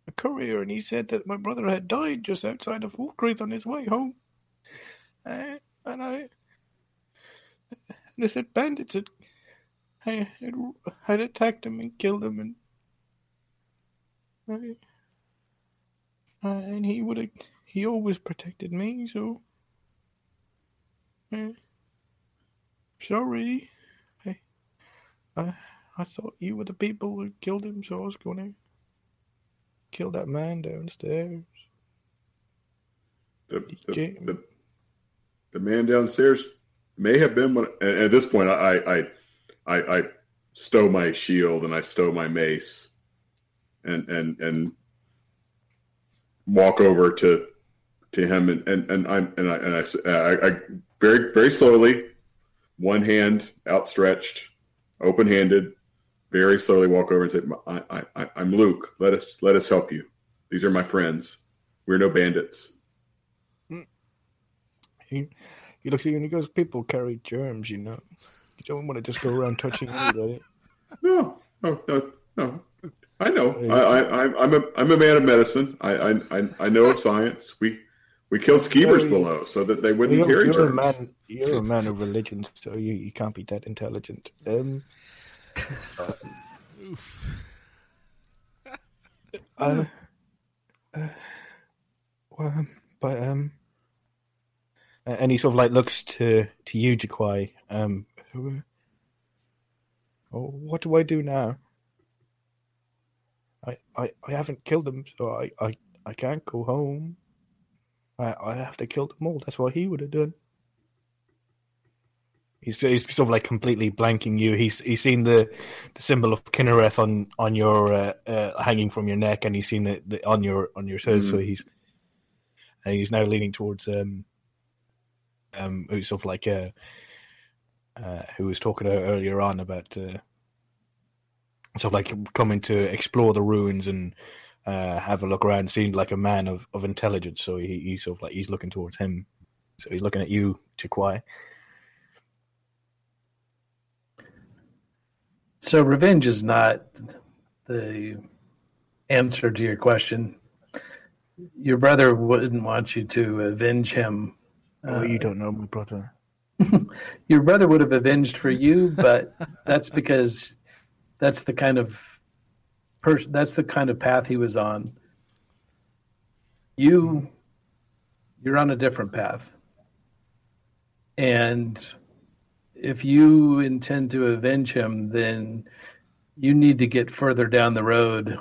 a courier, and he said that my brother had died just outside of Falkreath on his way home. Uh, and I, and they said bandits had, had, had attacked him and killed him, and uh, and he would have, he always protected me. So, uh, sorry, I, I, I thought you were the people who killed him, so I was going to kill that man downstairs. The the, the the man downstairs may have been one. At this point, I I, I I stow my shield and I stow my mace, and and and walk over to to him, and and and I'm and I and I, I, I very very slowly, one hand outstretched, open handed. Very slowly walk over and say, I, I, I'm Luke. Let us let us help you. These are my friends. We're no bandits. He, he looks at you and he goes, people carry germs, you know. You don't want to just go around touching anybody. No, no, no, no. I know. I, I, I'm, a, I'm a man of medicine. I, I, I know of science. We we killed skeevers below so that they wouldn't you're, carry you're germs. A man, you're a man of religion, so you, you can't be that intelligent. Um... Uh, uh, uh, well, um, but um, and he sort of like looks to to you, Jaquai. Um, oh, what do I do now? I, I, I haven't killed them, so I, I, I can't go home. I I have to kill them all. That's what he would have done. He's, he's sort of like completely blanking you. He's he's seen the, the symbol of Kynareth on on your uh, uh, hanging from your neck, and he's seen it the, on your on your shirt. Mm-hmm. So he's and he's now leaning towards um um who's sort of like uh, uh who was talking earlier on about uh, sort of like coming to explore the ruins and uh, have a look around. Seemed like a man of, of intelligence, so he, he's sort of like he's looking towards him. So he's looking at you, Jaquai. So revenge is not the answer to your question. Your brother wouldn't want you to avenge him. Oh, uh, you don't know my brother. Your brother would have avenged for you, but that's because that's the kind of pers- that's the kind of path he was on. You, you're on a different path. And if you intend to avenge him, then you need to get further down the road.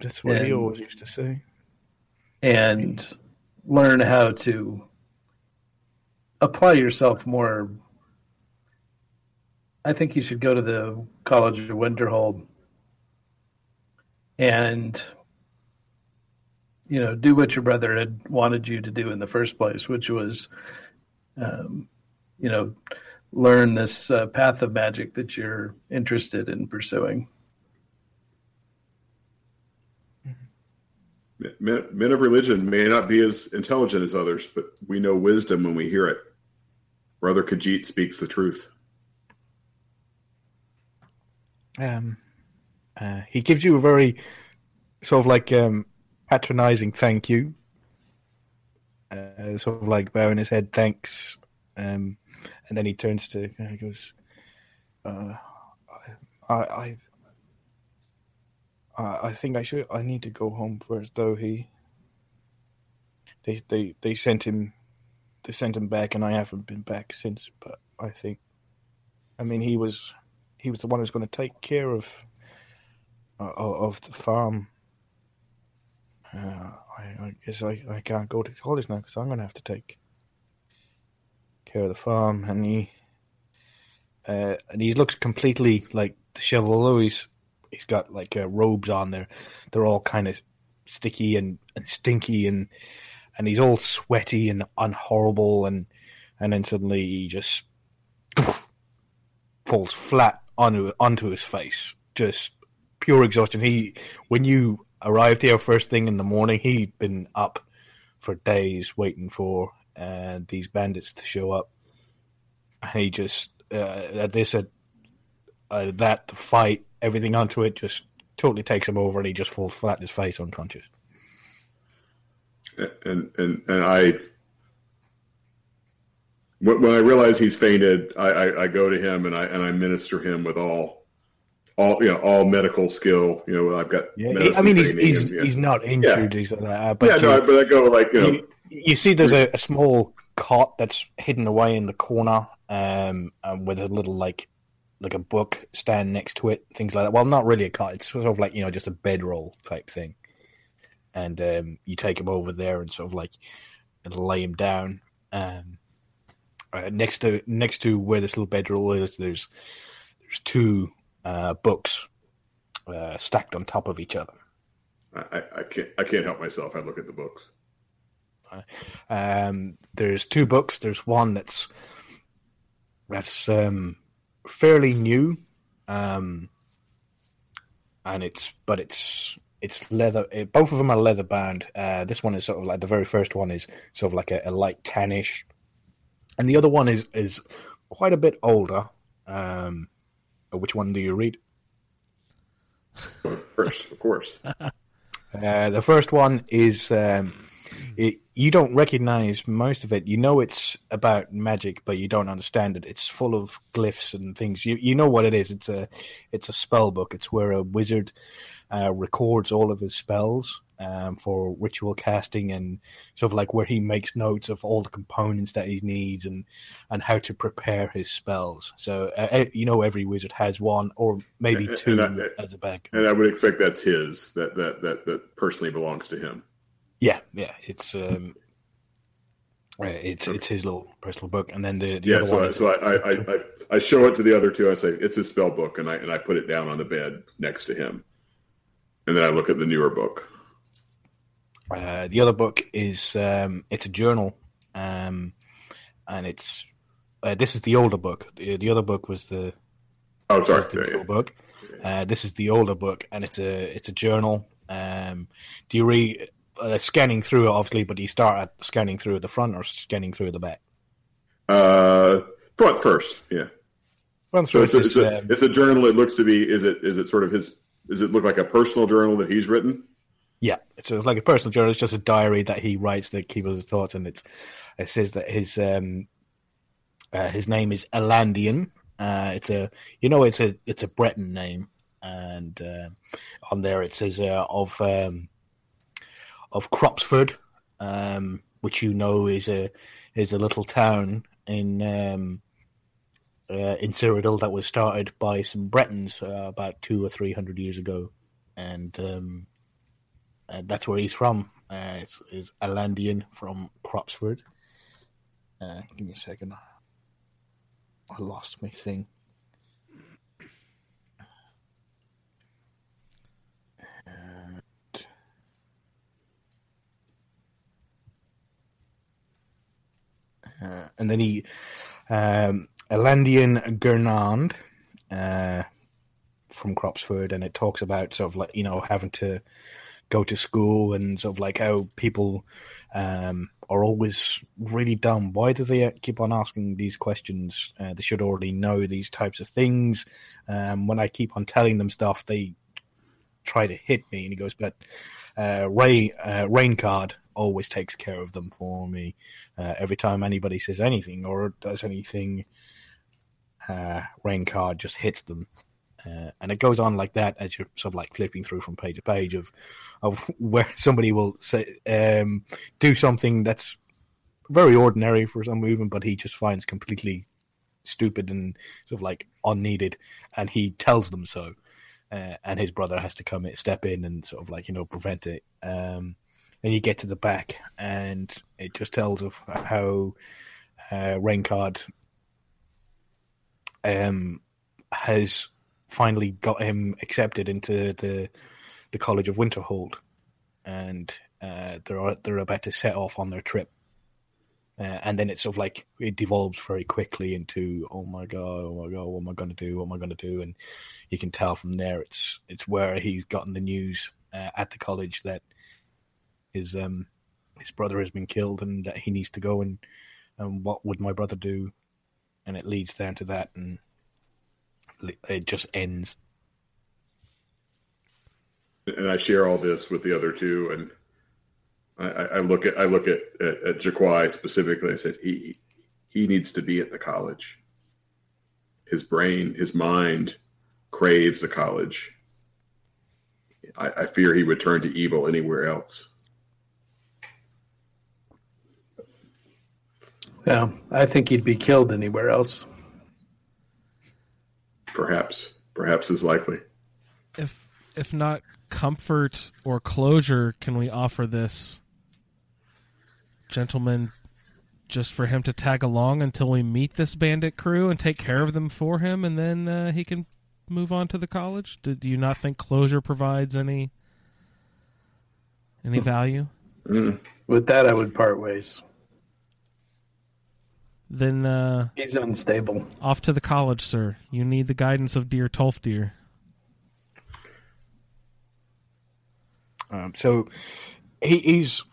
That's what and, he always used to say. And learn how to apply yourself more. I think you should go to the College of Winterhold and, you know, do what your brother had wanted you to do in the first place, which was, um, you know, learn this uh, path of magic that you're interested in pursuing. Men, men of religion may not be as intelligent as others, but we know wisdom when we hear it. Brother Khajiit speaks the truth. Um, uh, he gives you a very sort of like um, patronizing thank you. Uh, sort of like bowing his head, thanks. Um, and then he turns to, uh, he goes, uh, I... I, I Uh, I think I should. I need to go home first. Though he, they, they, they sent him, they sent him back, and I haven't been back since. But I think, I mean, he was, he was the one who's going to take care of, uh, of the farm. Uh, I, I guess I, I can't go to college now because I'm going to have to take care of the farm. And he, uh, and he looks completely like disheveled, although he's. He's got like uh, robes on there. They're all kind of sticky and, and stinky, and and he's all sweaty and unhorrible. And and then suddenly he just falls flat onto onto his face, just pure exhaustion. He, when you arrived here first thing in the morning, he'd been up for days waiting for uh, these bandits to show up. And he just uh, they said uh, that the fight. Everything onto it just totally takes him over, and he just falls flat on his face, unconscious. And and and I, when I realize he's fainted, I, I, I go to him and I and I minister him with all, all you know, all medical skill. You know, I've got. Yeah, he, I mean, he's he's, and, yeah. he's not injured. Yeah. He's like that, but yeah, you, no, but I go like you know. You, you see, there's a, a small cot that's hidden away in the corner, um, and with a little like. like a book stand next to it, things like that. Well, not really a cot. It's sort of like, you know, just a bedroll type thing. And um, you take him over there and sort of like lay him down. Um, uh, next to next to where this little bedroll is, there's there's two uh, books uh, stacked on top of each other. I, I can't I can't help myself. I look at the books. Uh, um, there's two books. There's one that's that's. Um, fairly new, um, and it's but it's it's leather. It, both of them are leather bound. Uh, this one is sort of like the very first one is sort of like a, a light tannish, and the other one is is quite a bit older. Um, which one do you read? First, of course. uh, the first one is um, it, you don't recognize most of it. You know it's about magic, but you don't understand it. It's full of glyphs and things. You you know what it is. It's a it's a spell book. It's where a wizard uh, records all of his spells um, for ritual casting and sort of like where he makes notes of all the components that he needs and, and how to prepare his spells. So uh, you know every wizard has one or maybe and, two and I, as a bag. And I would expect that's his. That that that, that personally belongs to him. Yeah, yeah, it's um, it's it's his little personal book, and then the, the yeah. Other so one I, is, so I, I, I I show it to the other two. I say it's his spell book, and I and I put it down on the bed next to him, and then I look at the newer book. Uh, the other book is um, it's a journal, um, and it's uh, this is the older book. The, the other book was the oh sorry the yeah. book. Uh, this is the older book, and it's a it's a journal. Um, do you read? Uh, scanning through, obviously, but do you start at scanning through the front or scanning through the back? Uh, front first, yeah. Run through so it's, his, a, it's, a, it's a journal. It looks to be. Is it? Is it sort of his? Does it look like a personal journal that he's written? Yeah, it's like a personal journal. It's just a diary that he writes that keeps his thoughts, and it's, it says that his um, uh, his name is Alandian. Uh, it's a you know it's a it's a Breton name, and uh, on there it says uh, of um, of Cropsford, um, which you know is a is a little town in um, uh, in Cyrodiil that was started by some Bretons uh, about two or three hundred years ago, and. Um, Uh, that's where he's from. Uh, it's, it's Alandian from Cropsford. Uh, give me a second. I lost my thing. And... Uh, and then he... Um, Alandian Gernand uh, from Cropsford, and it talks about sort of like, you know, having to go to school and sort of like how people um, are always really dumb. Why do they keep on asking these questions? Uh, they should already know these types of things. Um, when I keep on telling them stuff, they try to hit me. And he goes, but uh, Ray uh, Raincard always takes care of them for me. Uh, every time anybody says anything or does anything, uh, Raincard just hits them. Uh, and it goes on like that as you're sort of like flipping through from page to page of of where somebody will say um, do something that's very ordinary for some movement, but he just finds completely stupid and sort of like unneeded, and he tells them so. Uh, and his brother has to come in, step in and sort of like, you know, prevent it. Um, and you get to the back, and it just tells of how uh, Raincard um, has... finally got him accepted into the the College of Winterhold, and uh, they're they're about to set off on their trip, uh, and then it's sort of like it devolves very quickly into oh my god, oh my god, what am I going to do? What am I going to do? And you can tell from there it's it's where he's gotten the news uh, at the college that his um his brother has been killed and that he needs to go and and what would my brother do? And it leads down to that and. It just ends. And I share all this with the other two, and I, I look at I look at at, at Jaquai specifically. I said he he needs to be at the college. His brain, his mind, craves the college. I, I fear he would turn to evil anywhere else. Well, I think he'd be killed anywhere else. Perhaps, perhaps is likely. If if not comfort or closure, can we offer this gentleman just for him to tag along until we meet this bandit crew and take care of them for him, and then uh, he can move on to the college? Do, do you not think closure provides any any value? Mm. With that, I would part ways. Then uh, he's unstable. Off to the college, sir. You need the guidance of dear Tolfdeer. Um, so he, he's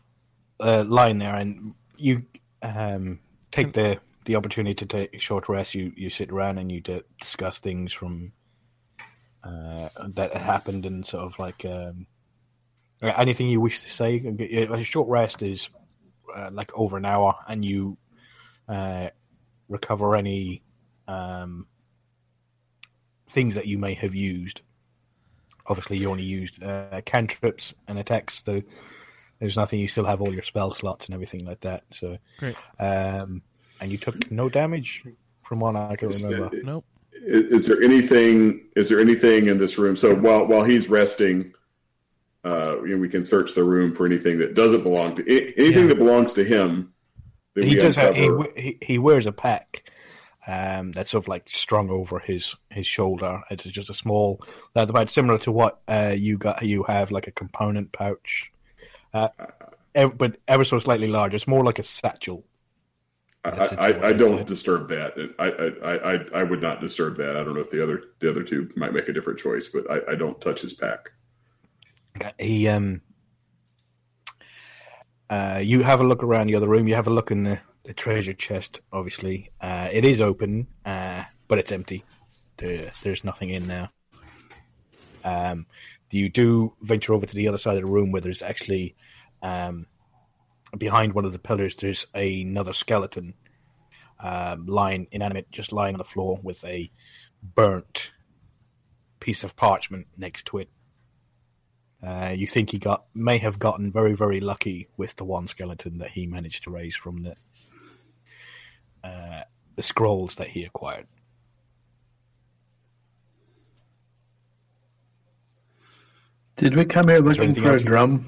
uh, lying there, and you um, take the, the opportunity to take a short rest. You you sit around and you d- discuss things from uh, that happened, and sort of like um, anything you wish to say. A short rest is uh, like over an hour, and you. Uh, recover any um, things that you may have used. Obviously, you only used uh, cantrips and attacks, so there's nothing. You still have all your spell slots and everything like that. So, great. Um, and you took no damage from what I can remember. Is, nope. Is, is there anything? Is there anything in this room? So while while he's resting, uh, you know, we can search the room for anything that doesn't belong to anything yeah. that belongs to him. He does have, he, he wears a pack um, that's sort of like strung over his, his shoulder. It's just a small, that's about similar to what uh, you got. You have like a component pouch, uh, ever, but ever so slightly larger. It's more like a satchel. I, I, I don't disturb that. I, I I I would not disturb that. I don't know if the other the other two might make a different choice, but I, I don't touch his pack. He um. Uh, you have a look around the other room. You have a look in the, the treasure chest, obviously. Uh, it is open, uh, but it's empty. there, there's nothing in now. Um, you do venture over to the other side of the room where there's actually, um, behind one of the pillars, there's another skeleton um, lying inanimate, just lying on the floor with a burnt piece of parchment next to it. Uh, you think he got may have gotten very, very lucky with the one skeleton that he managed to raise from the uh, the scrolls that he acquired. Did we come here looking for a drum?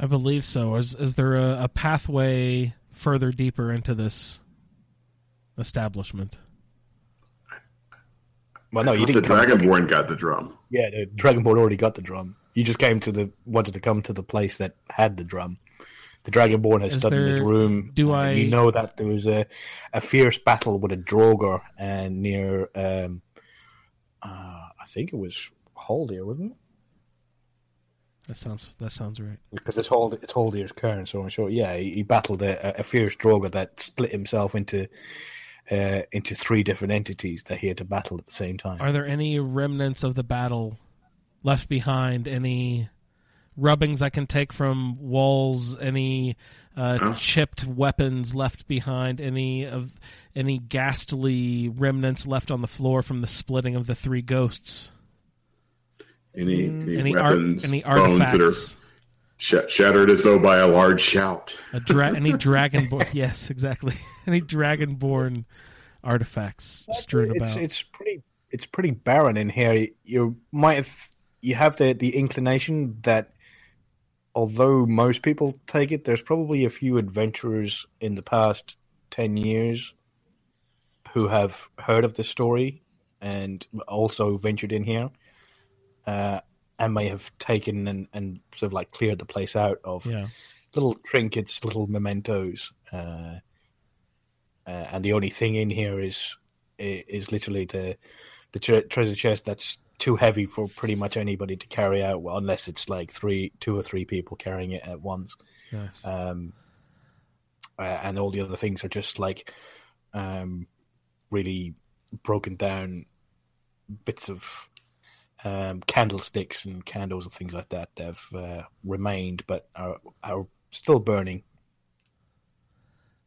I believe so. Is is there a, a pathway further deeper into this establishment? Well, no, you didn't. The Dragonborn got the drum. Yeah, the Dragonborn already got the drum. You just came to the wanted to come to the place that had the drum. The Dragonborn has stood in his room. Do I? You know that there was a, a fierce battle with a Draugr and near. Um, uh, I think it was Haldir, wasn't it? That sounds that sounds right. Because it's Hold it's Haldir's Cairn, so I'm sure. Yeah, he, he battled a, a fierce Draugr that split himself into. Uh, into three different entities that he had to battle at the same time. Are there any remnants of the battle left behind? Any rubbings I can take from walls? Any uh, oh. chipped weapons left behind? Any of any ghastly remnants left on the floor from the splitting of the three ghosts? Any any, any weapons? Ar- any artifacts? Bones that are sh- shattered as though by a large shout. A dra- any dragonborn? Yes, exactly. Any Dragonborn artifacts strewn it's, about? It's pretty, it's pretty barren in here. You might have, you have the, the inclination that, although most people take it, there's probably a few adventurers in the past ten years who have heard of the story and also ventured in here, uh, and may have taken and, and sort of like cleared the place out of yeah. little trinkets, little mementos. Uh, Uh, and the only thing in here is is literally the the tre- treasure chest that's too heavy for pretty much anybody to carry out, well, unless it's like three, two or three people carrying it at once. Nice. Um, uh, and all the other things are just like um, really broken down bits of um, candlesticks and candles and things like that that have uh, remained but are are still burning.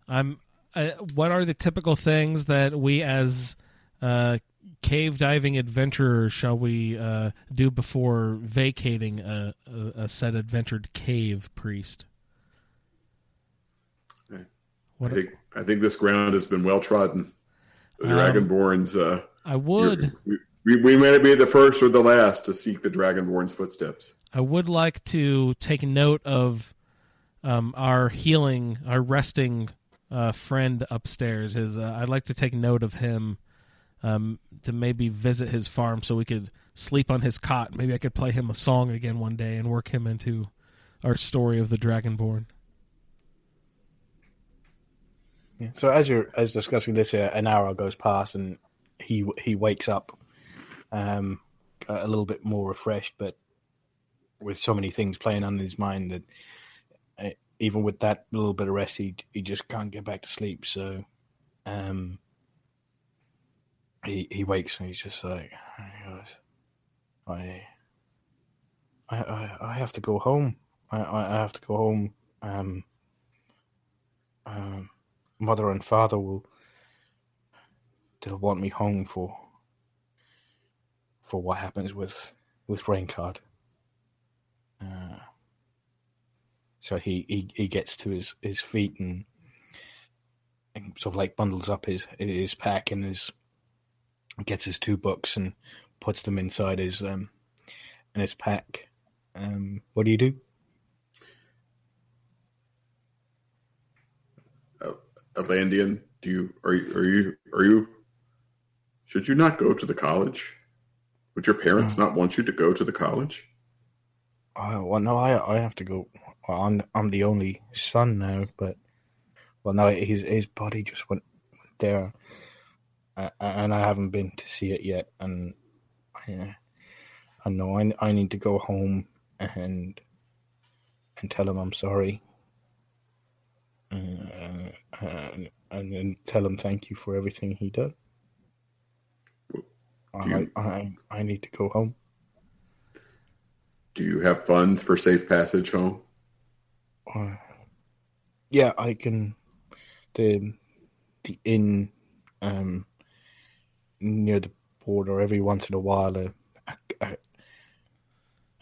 I'm. Uh, what are the typical things that we as uh, cave diving adventurers shall we uh, do before vacating a, a, a said adventured cave, priest? What I think I think this ground has been well trodden. The um, Dragonborn's. Uh, I would. We, we, we may be the first or the last to seek the Dragonborn's footsteps. I would like to take note of um, our healing, our resting. Uh, friend upstairs. His, uh, I'd like to take note of him um, to maybe visit his farm so we could sleep on his cot. Maybe I could play him a song again one day and work him into our story of the Dragonborn. Yeah. So as you're as discussing this, uh, an hour goes past and he he wakes up um, a little bit more refreshed, but with so many things playing on his mind that uh, even with that little bit of rest, he he just can't get back to sleep. So, um, he he wakes and he's just like, I, I, I have to go home. I, I have to go home. Um, um, mother and father will, they'll want me home for, for what happens with with Raincard. Uh. So he, he, he gets to his, his feet and, and sort of like bundles up his his pack and his gets his two books and puts them inside his um in his pack. Um, what do you do? Uh, Alandian, do you are you are you are you should you not go to the college? Would your parents oh. not want you to go to the college? Oh well, no, I I have to go. Well, I'm I'm the only son now, but well, no, his his body just went there, uh, and I haven't been to see it yet, and yeah, I know I I need to go home and and tell him I'm sorry, and, and and then tell him thank you for everything he did. I, I I need to go home. Do you have funds for safe passage home? Uh, yeah, I can. The the inn um, near the border, every once in a while, a, a, a,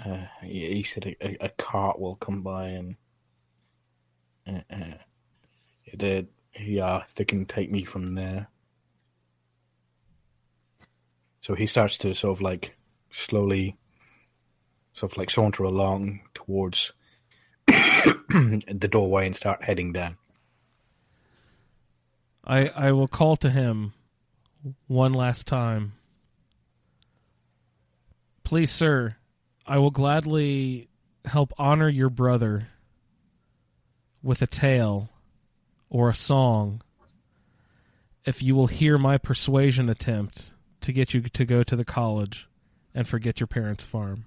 uh, he said a, a cart will come by and uh, uh, they, yeah, they can take me from there. So he starts to sort of like slowly sort of like saunter along towards the doorway and start heading down. I I will call to him one last time. Please, sir, I will gladly help honor your brother with a tale or a song if you will hear my persuasion attempt to get you to go to the college and forget your parents' farm.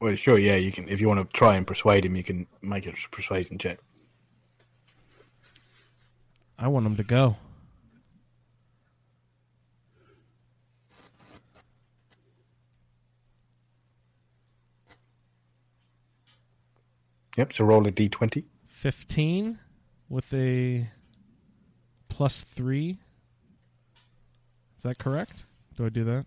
Well, sure, yeah, you can. If you want to try and persuade him, you can make a persuasion check. I want him to go. Yep, so roll a d twenty. fifteen with a... plus three. Is that correct? Do I do that?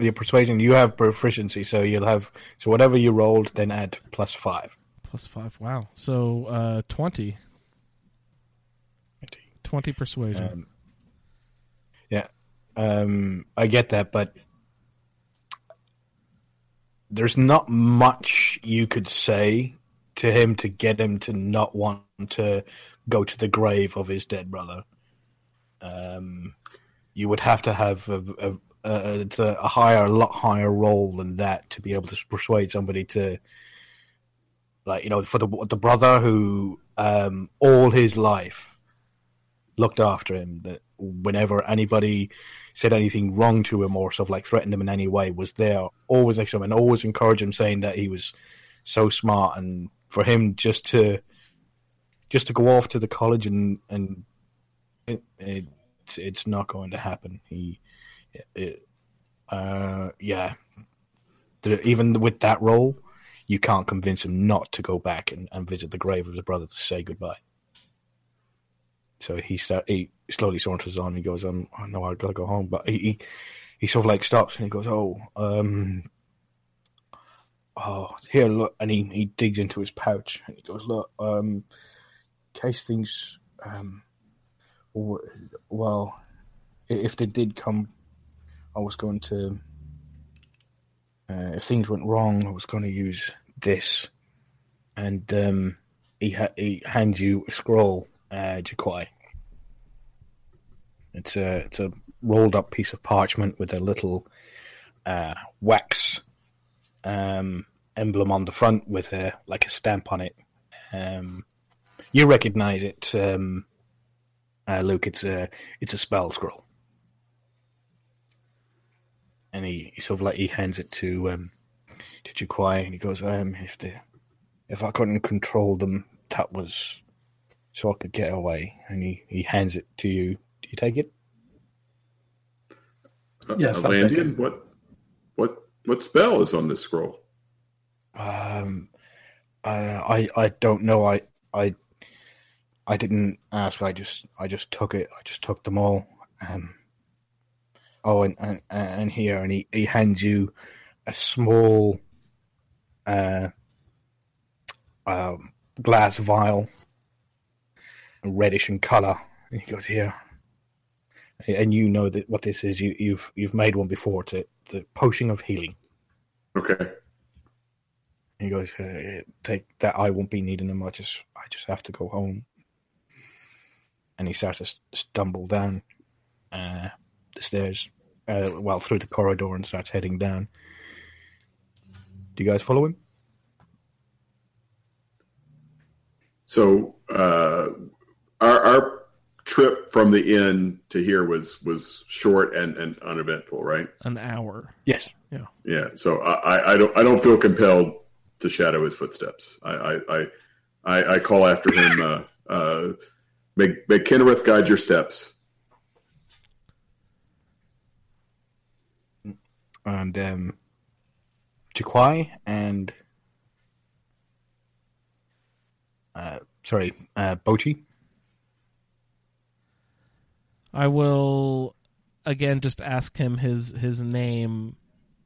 Your persuasion, you have proficiency, so you'll have... So whatever you rolled, then add plus five. Plus five, wow. So uh, twenty. twenty persuasion. Um, yeah. Um, I get that, but... There's not much you could say to him to get him to not want to... go to the grave of his dead brother. Um, you would have to have a, a, a, a higher, a lot higher role than that to be able to persuade somebody to, like, you know, for the the brother who um, all his life looked after him, that whenever anybody said anything wrong to him or sort of like threatened him in any way, was there, always next to him, and always encouraged him, saying that he was so smart, and for him just to Just to go off to the college and, and it, it it's not going to happen. He, it, uh, yeah. Even with that role, you can't convince him not to go back and, and visit the grave of his brother to say goodbye. So he start, he slowly saunters on. He goes, um, I know I've got to go home, but he, he he sort of like stops and he goes, oh, um, oh, here, look, and he he digs into his pouch and he goes, look, um. Case things, um, well, if they did come, I was going to, uh, if things went wrong, I was going to use this. And um, he, ha- he hands you a scroll, uh, Jaquai. It's a, it's a rolled up piece of parchment with a little uh, wax um, emblem on the front with a, like a stamp on it. Um, You recognize it, um, uh, Luke. It's a it's a spell scroll, and he, he sort of like he hands it to um, to Jaquai, and he goes, um, "If the if I couldn't control them, that was so I could get away." And he, he hands it to you. Do you take it? Uh, yes, Alandian, I take it. What what what spell is on this scroll? Um, uh, I I don't know. I I. I didn't ask. I just, I just took it. I just took them all. Um, oh, and, and and here, and he, he hands you a small uh, uh, glass vial, reddish in colour. And he goes, here, and you know that what this is. You, you've you've made one before. It's a, it's a potion of healing. Okay. And he goes, uh, take that. I won't be needing them. I just, I just have to go home. And he starts to stumble down uh, the stairs, uh, well, through the corridor, and starts heading down. Do you guys follow him? So uh, our, our trip from the inn to here was, was short and, and uneventful, right? An hour. Yes. Yeah. Yeah. So I, I don't I don't feel compelled to shadow his footsteps. I I I, I call after him. Uh, uh, make make Kynareth guide your steps. And um, Jaquai and uh, sorry, uh, Bochi. I will again just ask him his his name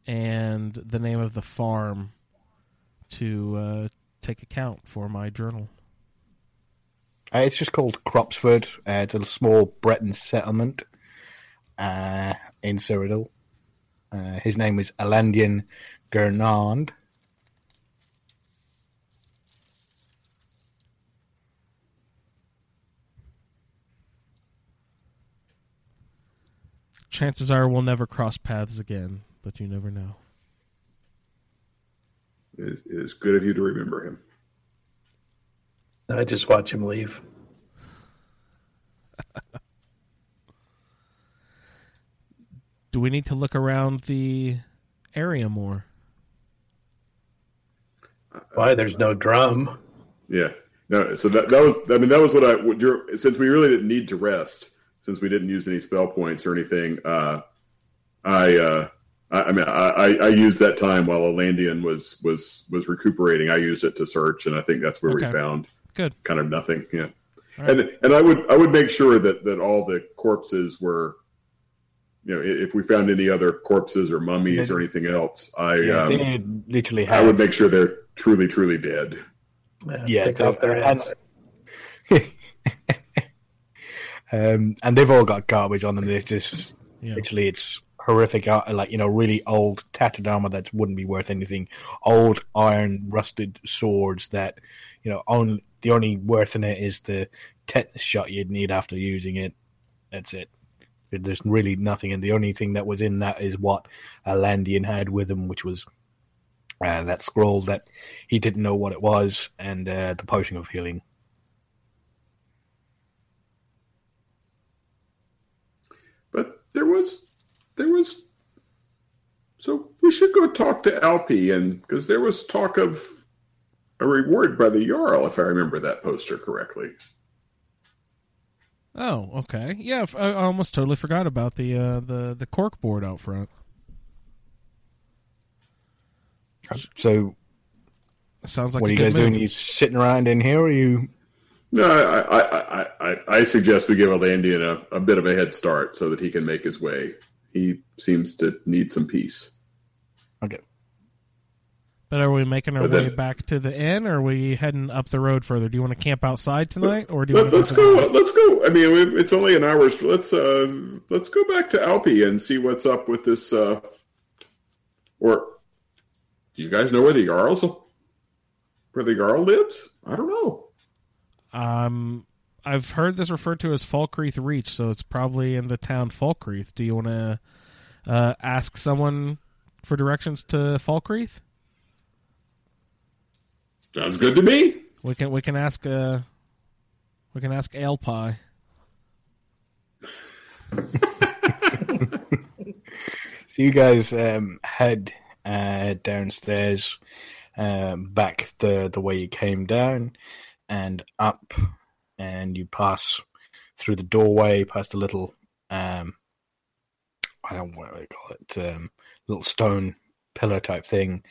and the name of the farm to uh, take account for my journal. Uh, it's just called Cropsford. Uh, it's a small Breton settlement uh, in Cyrodiil. Uh, his name is Alandian Gernand. Chances are we'll never cross paths again, but you never know. It is good of you to remember him. I just watch him leave. Do we need to look around the area more? Why? There's no drum. Yeah. No. So that, that was. I mean, that was what I. What your, since we really didn't need to rest, since we didn't use any spell points or anything, uh, I, uh, I. I mean, I, I, I used that time while Alandian was was was recuperating. I used it to search, and I think that's where okay. we found good kind of nothing. Yeah. Right. And and I would I would make sure that that all the corpses were. You know, if we found any other corpses or mummies or anything else, I yeah, um, literally have... I would make sure they're truly, truly dead. Yeah, yeah pick off their heads. And... um, and they've all got garbage on them. They're just yeah. literally, it's horrific. Like you know, really old tattered armor that wouldn't be worth anything. Old iron, rusted swords that you know, only the only worth in it is the tetanus shot you'd need after using it. That's it. There's really nothing, and the only thing that was in that is what Alandian had with him, which was uh, that scroll that he didn't know what it was, and uh, the potion of healing. But there was, there was. So we should go talk to Alpi, and because there was talk of a reward by the Jarl, if I remember that poster correctly. Oh, okay. Yeah, I almost totally forgot about the uh, the the cork board out front. So, it sounds like what are you guys move. doing? Are you sitting around in here, or are you? No, I I, I, I, I suggest we give Alandian a, a bit of a head start so that he can make his way. He seems to need some peace. Okay. But are we making our then, way back to the inn, or are we heading up the road further? Do you want to camp outside tonight, or do you let, want to let's go? Out? Let's go. I mean, it's only an hour. So let's uh, let's go back to Alpi and see what's up with this. Uh, or do you guys know where the Jarl's where the Jarl lives? I don't know. Um, I've heard this referred to as Falkreath Reach, so it's probably in the town Falkreath. Do you want to uh, ask someone for directions to Falkreath? Sounds good to me. We can we can ask uh we can ask Ale Pie. So you guys um, head uh, downstairs, um, back the the way you came down, and up, and you pass through the doorway, past the little um, I don't know what they call it, um, little stone pillar type thing.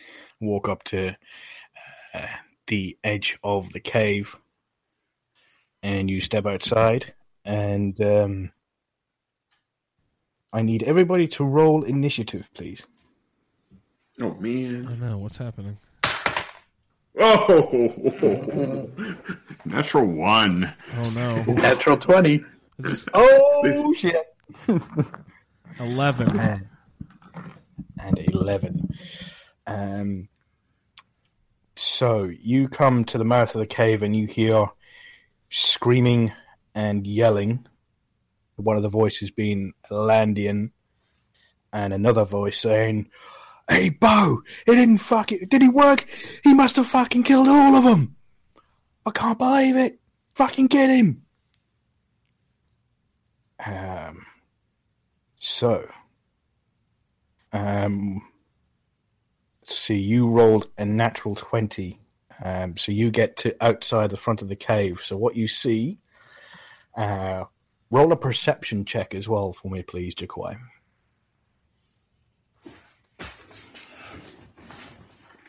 Walk up to. Uh, the edge of the cave, and you step outside, and um, I need everybody to roll initiative, please. Oh, man. I know. What's happening? Oh! Natural one. Oh, no. Natural twenty. Just... Oh, shit. eleven. Um, and eleven. Um... So, you come to the mouth of the cave and you hear screaming and yelling. One of the voices being Alandian, and another voice saying, "Hey, Bo! It didn't fuck it. Did he work? He must have fucking killed all of them! I can't believe it! Fucking get him!" Um. So. Um. see, you rolled a natural twenty, um, so you get to outside the front of the cave. So what you see, uh, roll a perception check as well for me, please, Jaquai.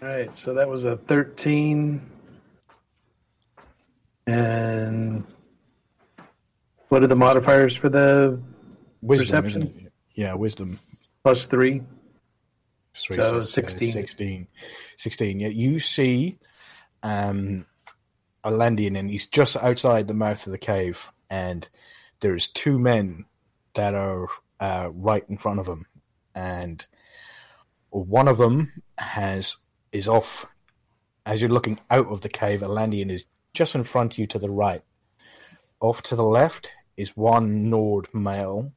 All right, so that was a thirteen, and what are the modifiers for the wisdom, perception? Isn't it? Yeah, wisdom. Plus three. Three, so six, sixteen. Uh, sixteen. sixteen. Yeah, you see um, Alandian, and he's just outside the mouth of the cave, and there's two men that are uh, right in front of him, and one of them has... is off. As you're looking out of the cave, Alandian is just in front of you to the right. Off to the left is one Nord male,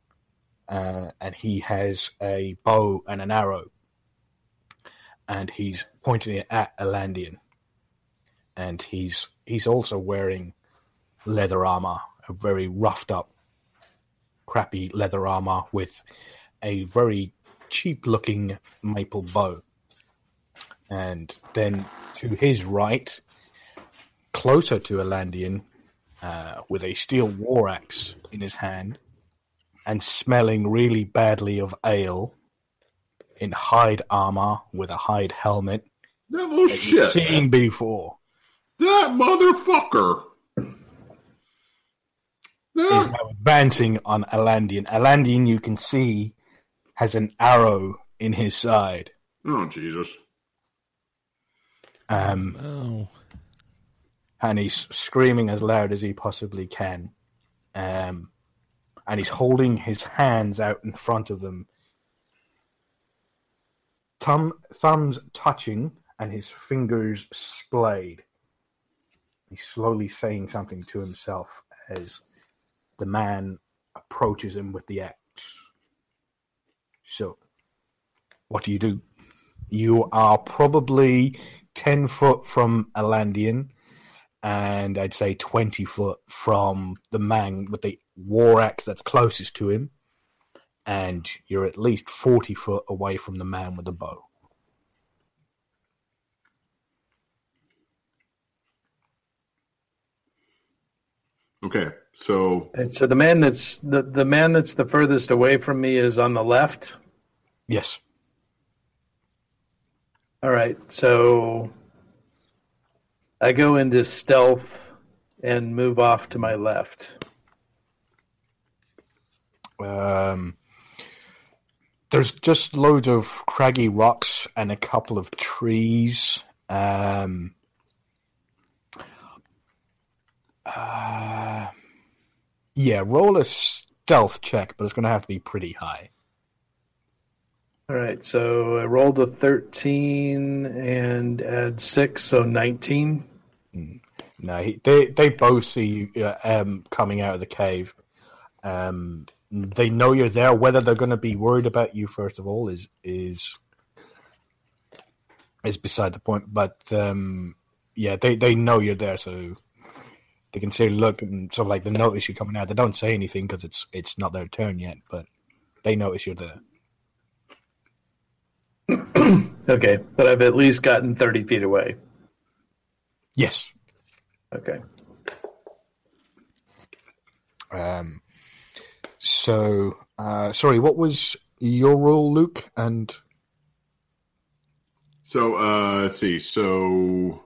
uh, and he has a bow and an arrow, and he's pointing it at Alandian. And he's he's also wearing leather armor, a very roughed up, crappy leather armor with a very cheap looking maple bow. And then to his right, closer to Alandian, uh, with a steel war axe in his hand and smelling really badly of ale, in hide armor with a hide helmet that little that shit you've seen before. That motherfucker that... is now advancing on Alandian. Alandian, you can see, has an arrow in his side. Oh, Jesus. Um, oh. And he's screaming as loud as he possibly can. Um, and he's holding his hands out in front of them. Thumb, thumbs touching and his fingers splayed. He's slowly saying something to himself as the man approaches him with the axe. So, what do you do? You are probably ten foot from Alandian, and I'd say twenty foot from the man with the war axe that's closest to him, and you're at least forty foot away from the man with the bow. Okay, so and so the man that's the, the man that's the furthest away from me is on the left? Yes. All right, so I go into stealth and move off to my left. Um, there's just loads of craggy rocks and a couple of trees. Um, uh, yeah, roll a stealth check, but it's going to have to be pretty high. All right, so I rolled a thirteen and add six, so nineteen. No, he, they they both see you uh, um, coming out of the cave. Um, they know you're there. Whether they're going to be worried about you, first of all, is is is beside the point. But um, yeah, they, they know you're there, so they can say, look, and sort of like they notice you coming out. They don't say anything because it's it's not their turn yet, but they notice you're there. Okay, but I've at least gotten thirty feet away. Yes. Okay. Um. So, uh, sorry, what was your role, Luke? And so, uh, let's see. So,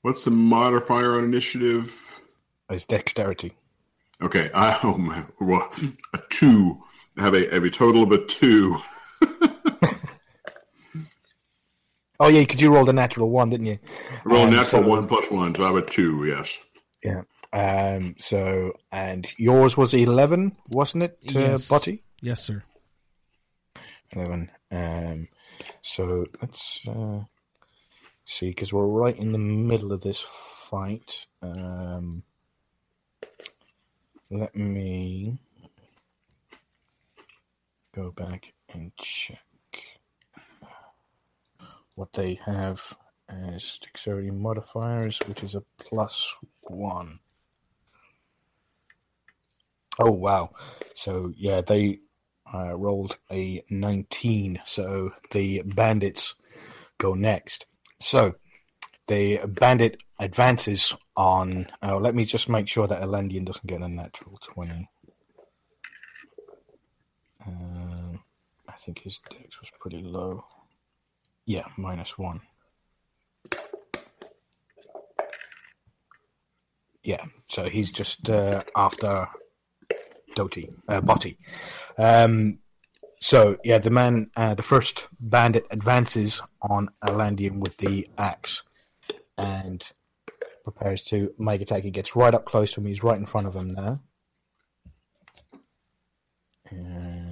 what's the modifier on initiative? It's dexterity. Okay. I oh my, well, a two. I have a, have a total of a two. Oh, yeah, because you rolled a natural one, didn't you? I rolled um, a natural so, one plus one, so I have a two, yes. Yeah. Um. So, and yours was eleven, wasn't it, yes. uh, Butty? Yes, sir. eleven. Um. So, let's uh, see, because we're right in the middle of this fight. Um. Let me go back and check what they have as dexterity modifiers, which is a plus one. Oh, wow. So, yeah, they uh, rolled a nineteen. So the bandits go next. So the bandit advances on... Oh, let me just make sure that Alandian doesn't get a natural twenty. Um, I think his dex was pretty low. Yeah, minus one. Yeah, so he's just uh, after Doty, uh, Botty. Um, so, yeah, the man, uh, the first bandit advances on Alandian with the axe and prepares to make attack. He gets right up close to him. He's right in front of him now. And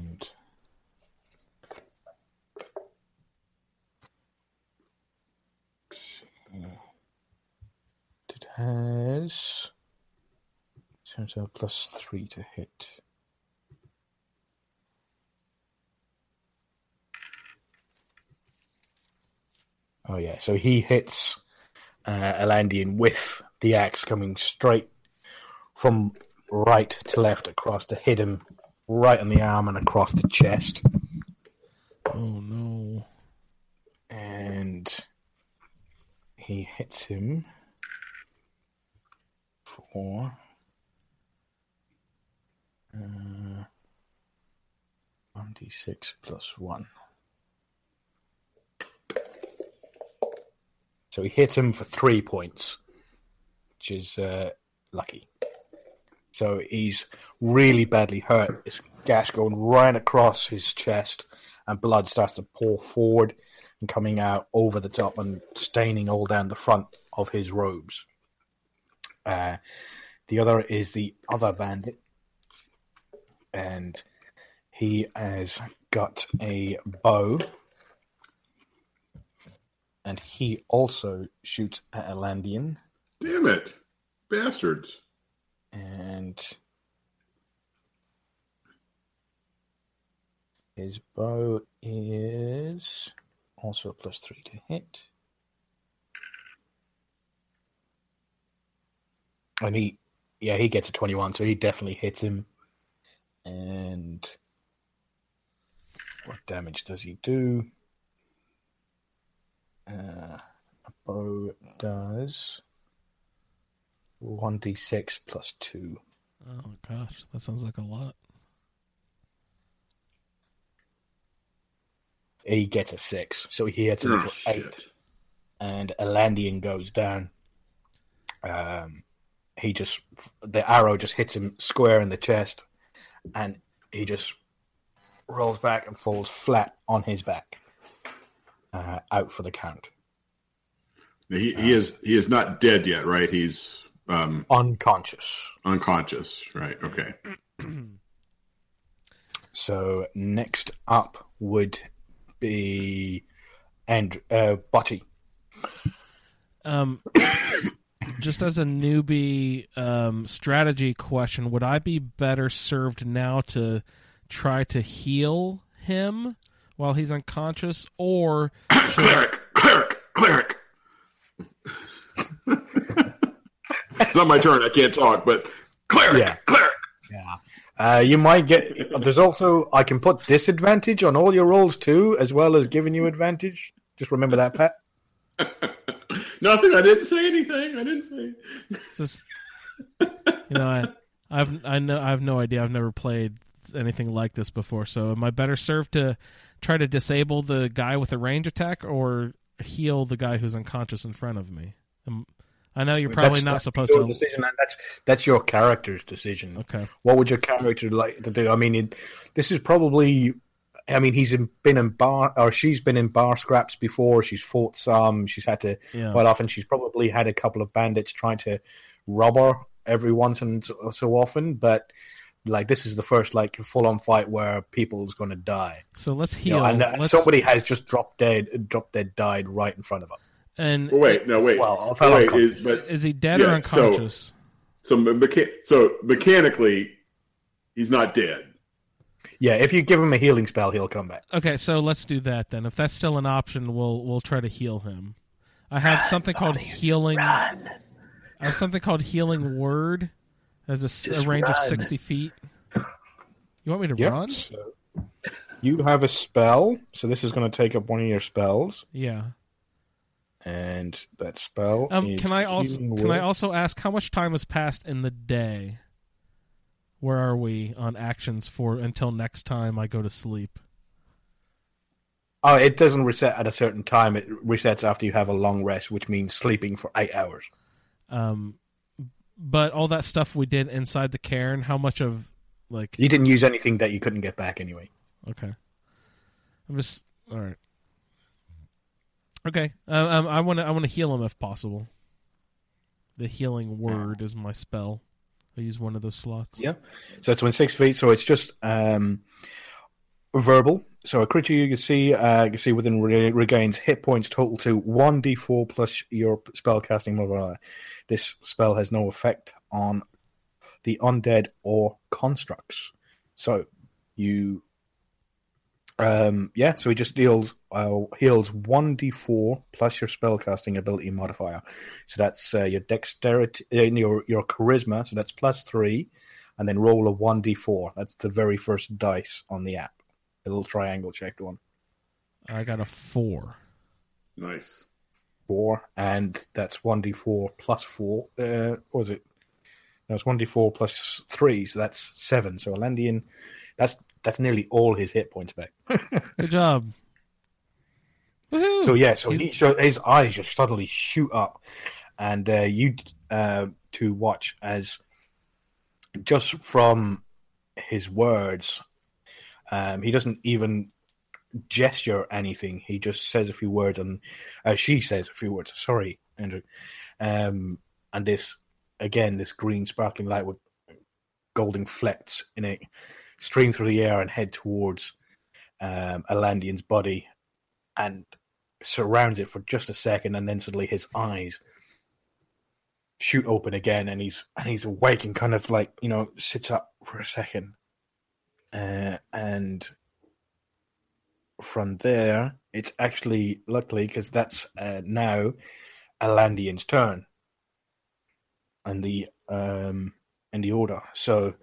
it has plus three to hit. Oh yeah, so he hits uh, Alandian with the axe coming straight from right to left across to hit him. Right on the arm and across the chest. Oh, no. And he hits him for uh, one d six plus one. So he hits him for three points, which is uh, lucky. So he's really badly hurt. His gash going right across his chest, and blood starts to pour forward and coming out over the top and staining all down the front of his robes. Uh, the other is the other bandit, and he has got a bow, and he also shoots at Alandian. Damn it, bastards! And his bow is also plus three to hit. And he, yeah, he gets a twenty-one, so he definitely hits him. And what damage does he do? Uh, a bow does... one d six plus two. Oh, gosh. That sounds like a lot. He gets a six, so he hits him oh, for shit. eight. And Alandian goes down. Um, he just... The arrow just hits him square in the chest, and he just rolls back and falls flat on his back. Uh, out for the count. Now he, um, he, is, he is not dead yet, right? He's... Um, unconscious. Unconscious, right, okay. So next up would be and uh, Botty. Um, just as a newbie um, strategy question, would I be better served now to try to heal him while he's unconscious, or... Cleric, cleric, cleric! It's not my turn. I can't talk, but cleric, yeah. cleric. Yeah. Uh, you might get... There's also... I can put disadvantage on all your rolls, too, as well as giving you advantage. Just remember that, Pat. Nothing. I didn't say anything. I didn't say... Just, you know, I, I've, I, know, I have no idea. I've never played anything like this before, so am I better served to try to disable the guy with a range attack or heal the guy who's unconscious in front of me? Am, I know you're probably that's, not that's supposed your to. Decision, and that's that's your character's decision. Okay. What would your character like to do? I mean, it, this is probably. I mean, he's been in bar or she's been in bar scraps before. She's fought some. She's had to yeah. quite often. She's probably had a couple of bandits trying to rob her every once and so, so often. But like this is the first like full on fight where people's going to die. So let's heal. You know, and, let's... Somebody has just dropped dead. Dropped dead. Died right in front of her. And wait, it, no, wait. Well, wait is, but, is he dead yeah, or unconscious? So, so, mecha- so mechanically, he's not dead. Yeah, if you give him a healing spell, he'll come back. Okay, so let's do that then. If that's still an option, we'll we'll try to heal him. I have run, something called buddy, healing. Run. I have something called Healing Word. Has a, a range run. of sixty feet. You want me to yep, run? So you have a spell, so this is going to take up one of your spells. Yeah. and that spell um, is can I also Healing Word. Can I also ask how much time has passed in the day? Where are we on actions for until next time I go to sleep? Oh, it doesn't reset at a certain time. It resets after you have a long rest, which means sleeping for eight hours. Um, but all that stuff we did inside the cairn, how much of, like... You didn't use anything that you couldn't get back anyway. Okay. I'm just... All right. Okay. Um, I want to I want to heal him if possible. The Healing Word is my spell. I use one of those slots. Yeah. So it's within six feet, so it's just um, verbal. So a creature you can see uh, you can see within re- regains hit points total to one d four plus your spell casting modifier. This spell has no effect on the undead or constructs. So you... Um, yeah, so he just deals uh, heals one d four plus your spellcasting ability modifier. So that's uh, your dexterity, uh, your your charisma. So that's plus three, and then roll a one d four. That's the very first dice on the app. A little triangle checked one. I got a four. Nice. Four, and that's one d four plus four. Uh, what was it? No, it's one d four plus three. So that's seven. So Alandian, that's. That's nearly all his hit points back. Good job. Woo-hoo. So yeah, so he, so his eyes just suddenly shoot up, and uh, you uh, to watch as just from his words, um, he doesn't even gesture anything. He just says a few words, and uh, she says a few words. Sorry, Andrew. Um, and this again, this green sparkling light with golden flecks in it. Stream through the air and head towards um, Alandian's body and surrounds it for just a second, and then suddenly his eyes shoot open again, and he's and he's awake and kind of like, you know, sits up for a second. Uh, and from there, it's actually, luckily, because that's uh, now Alandian's turn and the, um, and the order. So...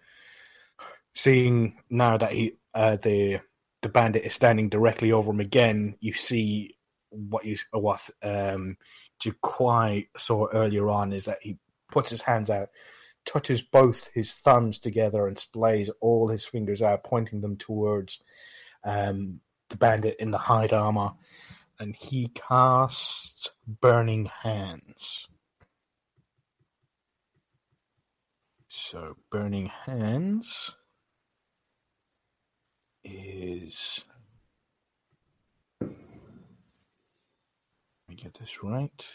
Seeing now that he uh, the the bandit is standing directly over him again, you see what you what um, Duquai saw earlier on is that he puts his hands out, touches both his thumbs together, and splays all his fingers out, pointing them towards um, the bandit in the hide armor, and he casts Burning Hands. So Burning Hands. Is let me get this right.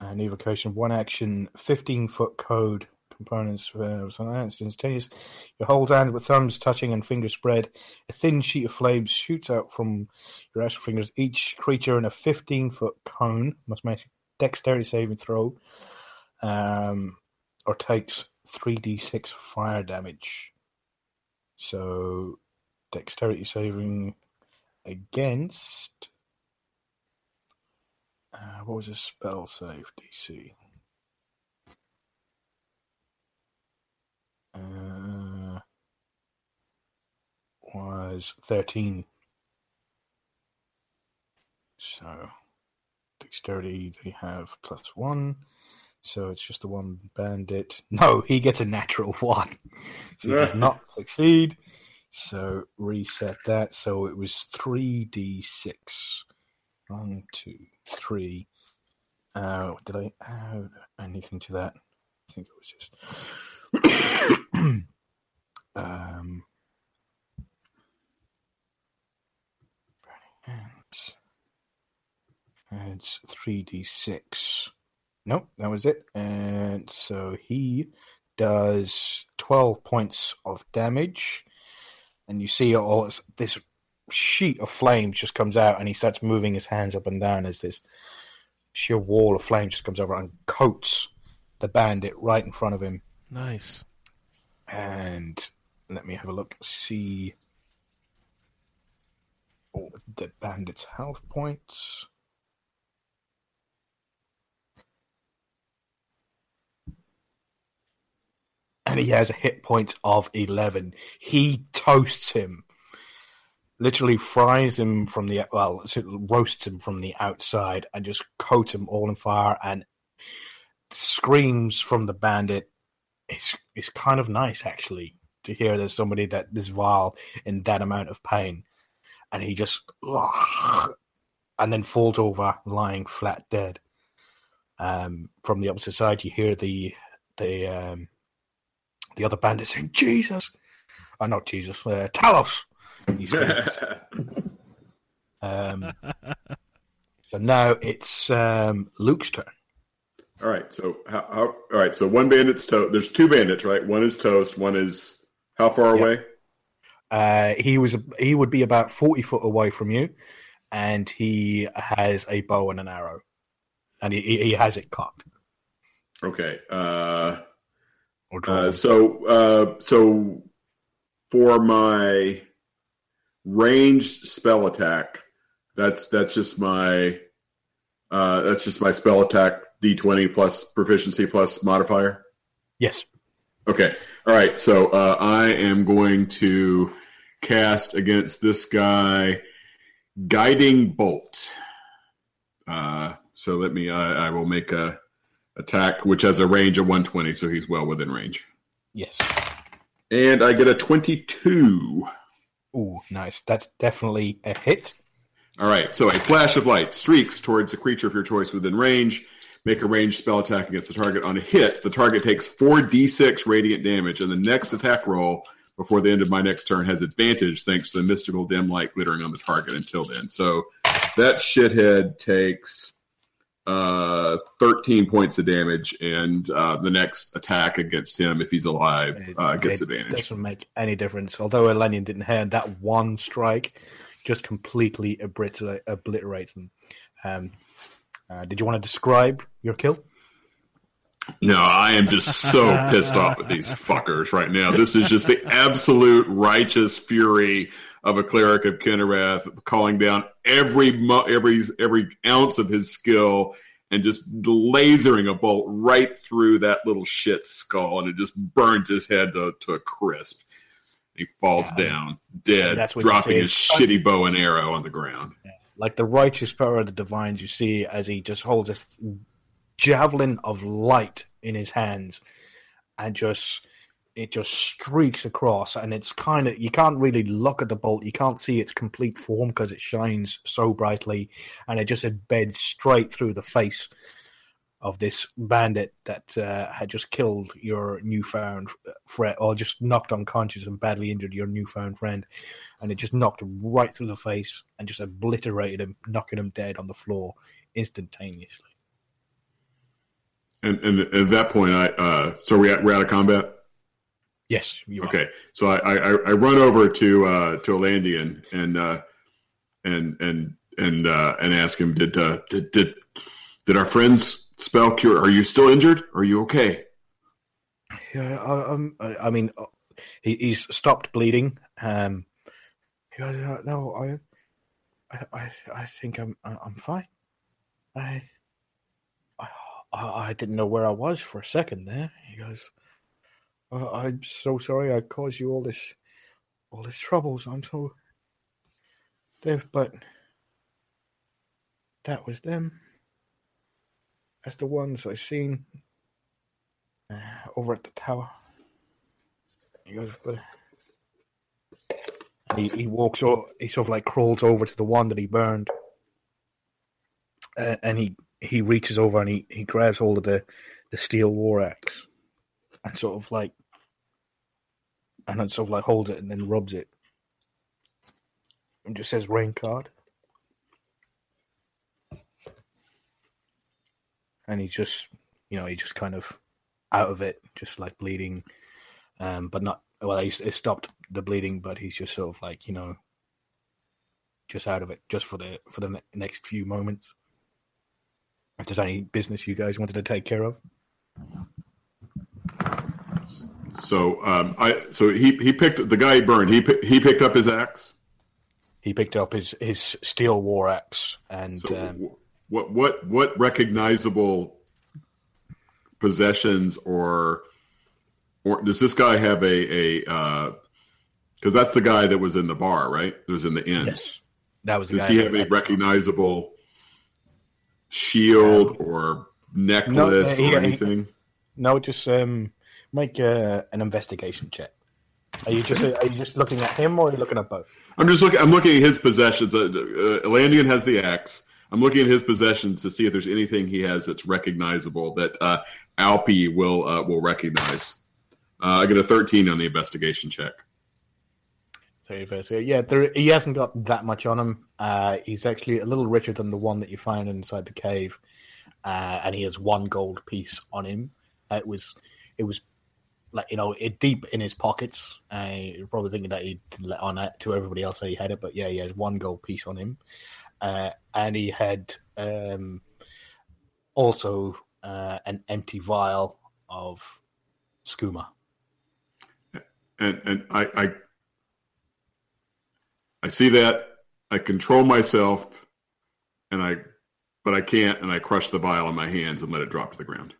An evocation, one action, fifteen foot code components for uh, instantaneous. Your hold hand with thumbs touching and fingers spread. A thin sheet of flames shoots out from your actual fingers. Each creature in a fifteen foot cone must make dexterity saving throw, um, or takes three d six fire damage. So, dexterity saving against... Uh, what was his spell save, D C? Uh, was thirteen. So, dexterity, they have plus one. So it's just the one bandit. No, he gets a natural one. So he does not succeed. So reset that. So it was three d six. One, two, three. Uh, did I add anything to that? I think it was just... um, Burning Hands. It's three d six. Nope, that was it. And so he does twelve points of damage. And you see all this sheet of flames just comes out, and he starts moving his hands up and down as this sheer wall of flame just comes over and coats the bandit right in front of him. Nice. And let me have a look. See oh, the bandit's health points. And he has a hit point of eleven. He toasts him. literally fries him from the, well, roasts him from the outside and just coats him all in fire, and screams from the bandit. It's it's kind of nice, actually, to hear there's somebody that this vile in that amount of pain. And he just, ugh, and then falls over, lying flat dead. Um, from the opposite side, you hear the the um, the other bandit saying, "Jesus," oh, not Jesus, uh, Talos. um, so now it's um, Luke's turn. All right. So how, how? All right. So one bandit's toast. There's two bandits, right? One is toast. One is how far away? Uh, he was. He would be about forty foot away from you, and he has a bow and an arrow, and he he has it cocked. Okay. Uh, uh, so uh, so for my ranged spell attack, that's that's just my uh, that's just my spell attack. D twenty plus proficiency plus modifier? Yes. Okay. All right. So uh, I am going to cast against this guy Guiding Bolt. Uh, so let me, uh, I will make a attack, which has a range of one twenty, so he's well within range. Yes. And I get a twenty-two. Ooh, nice. That's definitely a hit. All right. So a flash of light streaks towards a creature of your choice within range. Make a ranged spell attack against the target. On a hit, the target takes four d six radiant damage, and the next attack roll before the end of my next turn has advantage thanks to the mystical dim light glittering on the target until then. So that shithead takes uh, thirteen points of damage, and uh, the next attack against him, if he's alive, uh, gets it advantage. It doesn't make any difference. Although Alandian didn't have that one strike, just completely obliter- obliterates them. Um, Uh, did you want to describe your kill? No, I am just so pissed off at these fuckers right now. This is just the absolute righteous fury of a cleric of Kynareth calling down every mo- every every ounce of his skill and just lasering a bolt right through that little shit's skull, and it just burns his head to, to a crisp. He falls yeah. down dead, dropping his shitty bow and arrow on the ground. Yeah. Like the righteous power of the divines, you see as he just holds a javelin of light in his hands, and just it just streaks across. And it's kind of, you can't really look at the bolt; you can't see its complete form because it shines so brightly, and it just embeds straight through the face of this bandit that uh, had just killed your newfound friend, or just knocked unconscious and badly injured your newfound friend. And it just knocked right through the face and just obliterated him, knocking him dead on the floor instantaneously. And, and at that point, I uh, so we we're out of combat? Yes. You are. Okay. So I, I, I run over to uh, to Alandian and uh, and and and uh, and ask him, did uh, did did did our friends spell cure? Are you still injured? Are you okay? Yeah. I, I, I mean, he, he's stopped bleeding. Um, I don't know. I, I, I think I'm, I'm fine. I, I, I didn't know where I was for a second there. He goes, oh, "I'm so sorry. I caused you all this, all this troubles. I'm so deaf, but that was them. That's the ones I seen uh, over at the tower." He goes, "But." He, he walks or he sort of like crawls over to the one that he burned, uh, and he, he reaches over and he, he grabs hold of the, the steel war axe and sort of like and then sort of like holds it and then rubs it and just says Raincard, and he's just, you know, he just kind of out of it, just like bleeding, um, but not. Well, he stopped the bleeding, but he's just sort of like, you know, just out of it, just for the for the ne- next few moments. If there's any business you guys wanted to take care of, so um, I so he he picked the guy he burned. He he picked up his axe. He picked up his, his steel war axe, and so um, what what what recognizable possessions or. Or does this guy have a a uh, Because that's the guy that was in the bar, right? That was in the inn. Yes. That was the Does guy he have a recognizable shield um, or necklace no, uh, he, or anything? He, no, just um, make uh, an investigation check. Are you just are you just looking at him, or are you looking at both? I'm just looking. I'm looking at his possessions. Uh, uh, Alandian has the axe. I'm looking at his possessions to see if there's anything he has that's recognizable that uh, Alpi will uh, will recognize. Uh, I get a thirteen on the investigation check. So yeah, there, he hasn't got that much on him. Uh, he's actually a little richer than the one that you find inside the cave, uh, and he has one gold piece on him. Uh, it was, it was, like you know, it deep in his pockets. Uh, you're probably thinking that he let on it to everybody else that he had it, but yeah, he has one gold piece on him, uh, and he had um, also uh, an empty vial of skooma. And and I. I... I see that, I control myself, and I, but I can't, and I crush the vial in my hands and let it drop to the ground,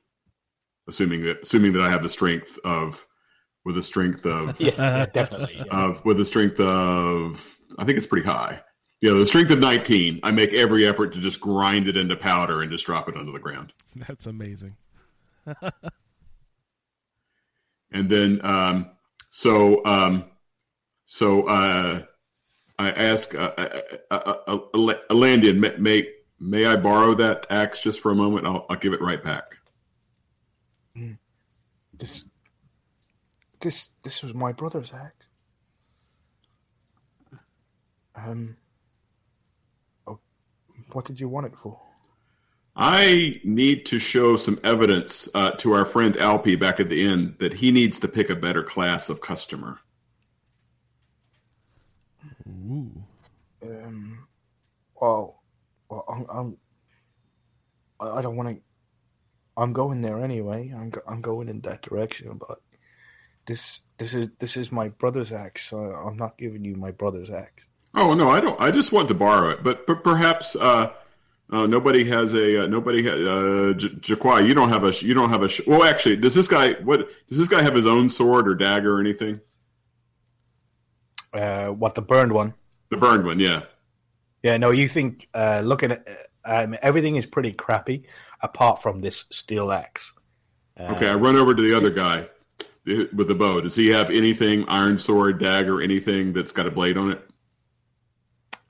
assuming that assuming that I have the strength of, with the strength of, yeah, definitely, yeah. of with the strength of, I think it's pretty high, yeah, the strength of nineteen. I make every effort to just grind it into powder and just drop it under the ground. That's amazing. And then, um, so, um, so. Uh, I ask uh, uh, uh, uh, Alandian, may, may may I borrow that axe just for a moment? I'll, I'll give it right back. This, this, this was my brother's axe. Um, oh, what did you want it for? I need to show some evidence uh, to our friend Alpi back at the inn that he needs to pick a better class of customer. Ooh. Um. Well, well I'm, I'm. I don't want to. I'm going there anyway. I'm. Go, I'm going in that direction. But this. This is. This is my brother's axe. So I'm not giving you my brother's axe. Oh no! I don't. I just want to borrow it. But but perhaps. Uh, uh nobody has a. Uh, nobody has. Uh, Jaquai, you don't have a. You don't have a. Well, actually, does this guy? What does this guy have? His own sword or dagger or anything? Uh, what, the burned one? The burned one, yeah. Yeah, no, you think, uh, looking at, um, everything is pretty crappy, apart from this steel axe. Uh, okay, I run over to the other guy with the bow. Does he have anything, iron sword, dagger, anything that's got a blade on it?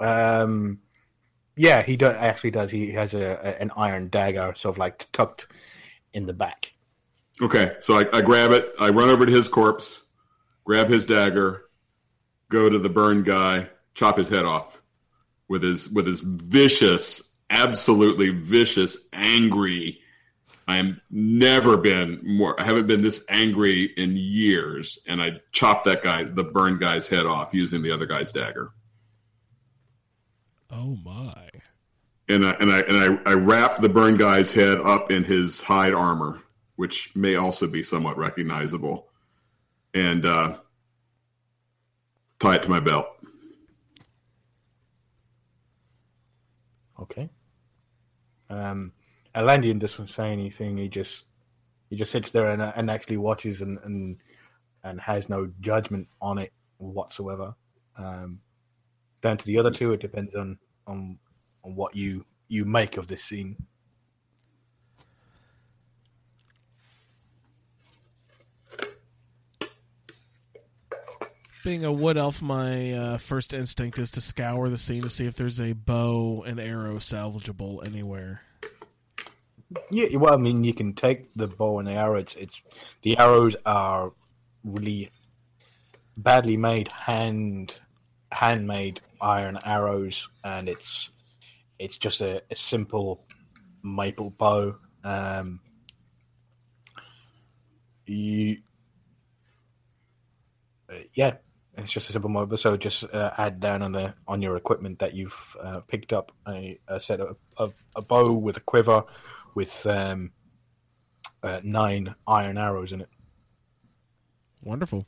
Um, yeah, he do- actually does. He has a, a an iron dagger, sort of like tucked in the back. Okay, so I, I grab it, I run over to his corpse, grab his dagger, go to the burn guy, chop his head off with his with his vicious, absolutely vicious, angry. I am never been more. I haven't been this angry in years. And I chop that guy, the burn guy's head off, using the other guy's dagger. Oh my! And I and I and I, I wrap the burn guy's head up in his hide armor, which may also be somewhat recognizable, and. uh Tie it to my belt. Okay. Um, Alandian doesn't say anything. He just he just sits there and, and actually watches and, and and has no judgment on it whatsoever. Um, down to the other two, it depends on on, on what you, you make of this scene. Being a wood elf, my uh, first instinct is to scour the scene to see if there's a bow and arrow salvageable anywhere. Yeah, well, I mean, you can take the bow and the arrow. It's, it's the arrows are really badly made, hand handmade iron arrows, and it's it's just a, a simple maple bow. Um, you. Uh, yeah. It's just a simple mobile, so just uh, add down on the on your equipment that you've uh, picked up a, a set of, of a bow with a quiver with um, uh, nine iron arrows in it. Wonderful.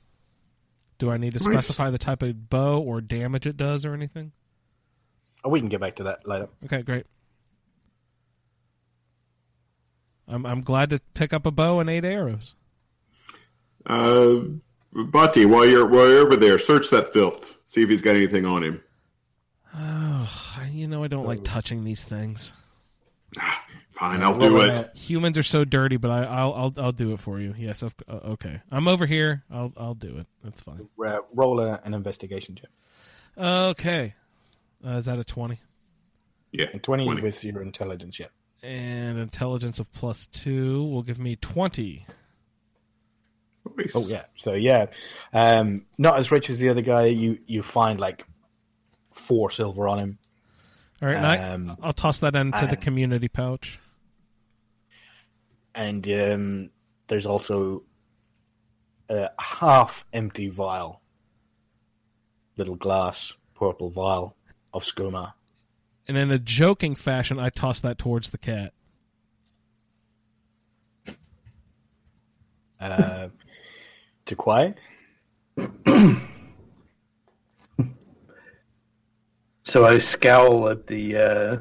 Do I need to nice. specify the type of bow or damage it does or anything? Oh, we can get back to that later. Okay, great. I'm I'm glad to pick up a bow and eight arrows. Um. Uh... Bati, while you're, while you're over there, search that filth. See if he's got anything on him. Oh, you know I don't like touching these things. Fine, I'll do it. That. Humans are so dirty, but I, I'll I'll I'll do it for you. Yes, I've, uh, okay. I'm over here. I'll I'll do it. That's fine. Uh, roll a, an investigation check. Okay, uh, is that a twenty? Yeah, and twenty, twenty with your intelligence. Yeah, and intelligence of plus two will give me twenty. Nice. Oh yeah, so yeah, um, not as rich as the other guy. You you find like four silver on him. All right, um, I, I'll toss that into and, the community pouch. And um, there's also a half-empty vial, little glass purple vial of skooma. And in a joking fashion, I toss that towards the cat. Uh, to quiet. So I scowl at the uh,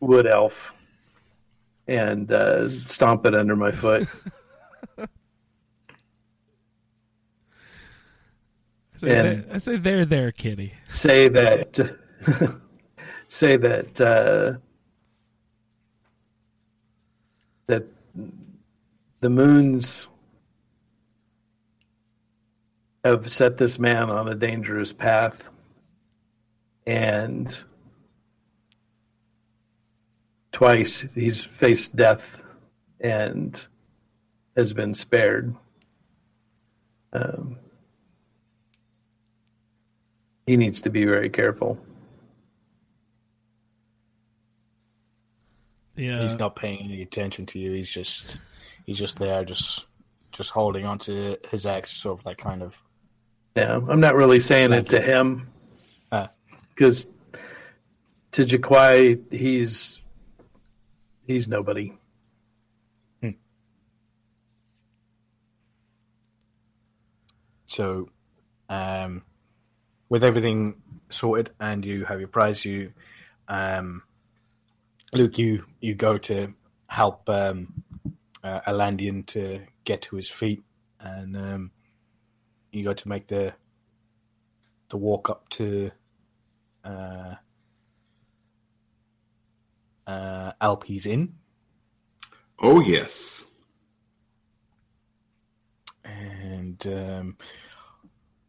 wood elf and uh, stomp it under my foot. I, say there, I say, there, there, kitty. Say that, say that, uh, that the moons have set this man on a dangerous path. And twice he's faced death and has been spared. Um, he needs to be very careful. Yeah, he's not paying any attention to you. He's just he's just there, just just holding on to his axe, sort of like kind of. Yeah, I'm not really saying it to him. Because to Jaquai, he's he's nobody. Hmm. So, um, with everything sorted, and you have your prize, you, um, Luke, you, you go to help um, uh, Alandian to get to his feet, and um, you go to make the the walk up to. Uh, uh, Alpi's Inn. Oh yes, and um,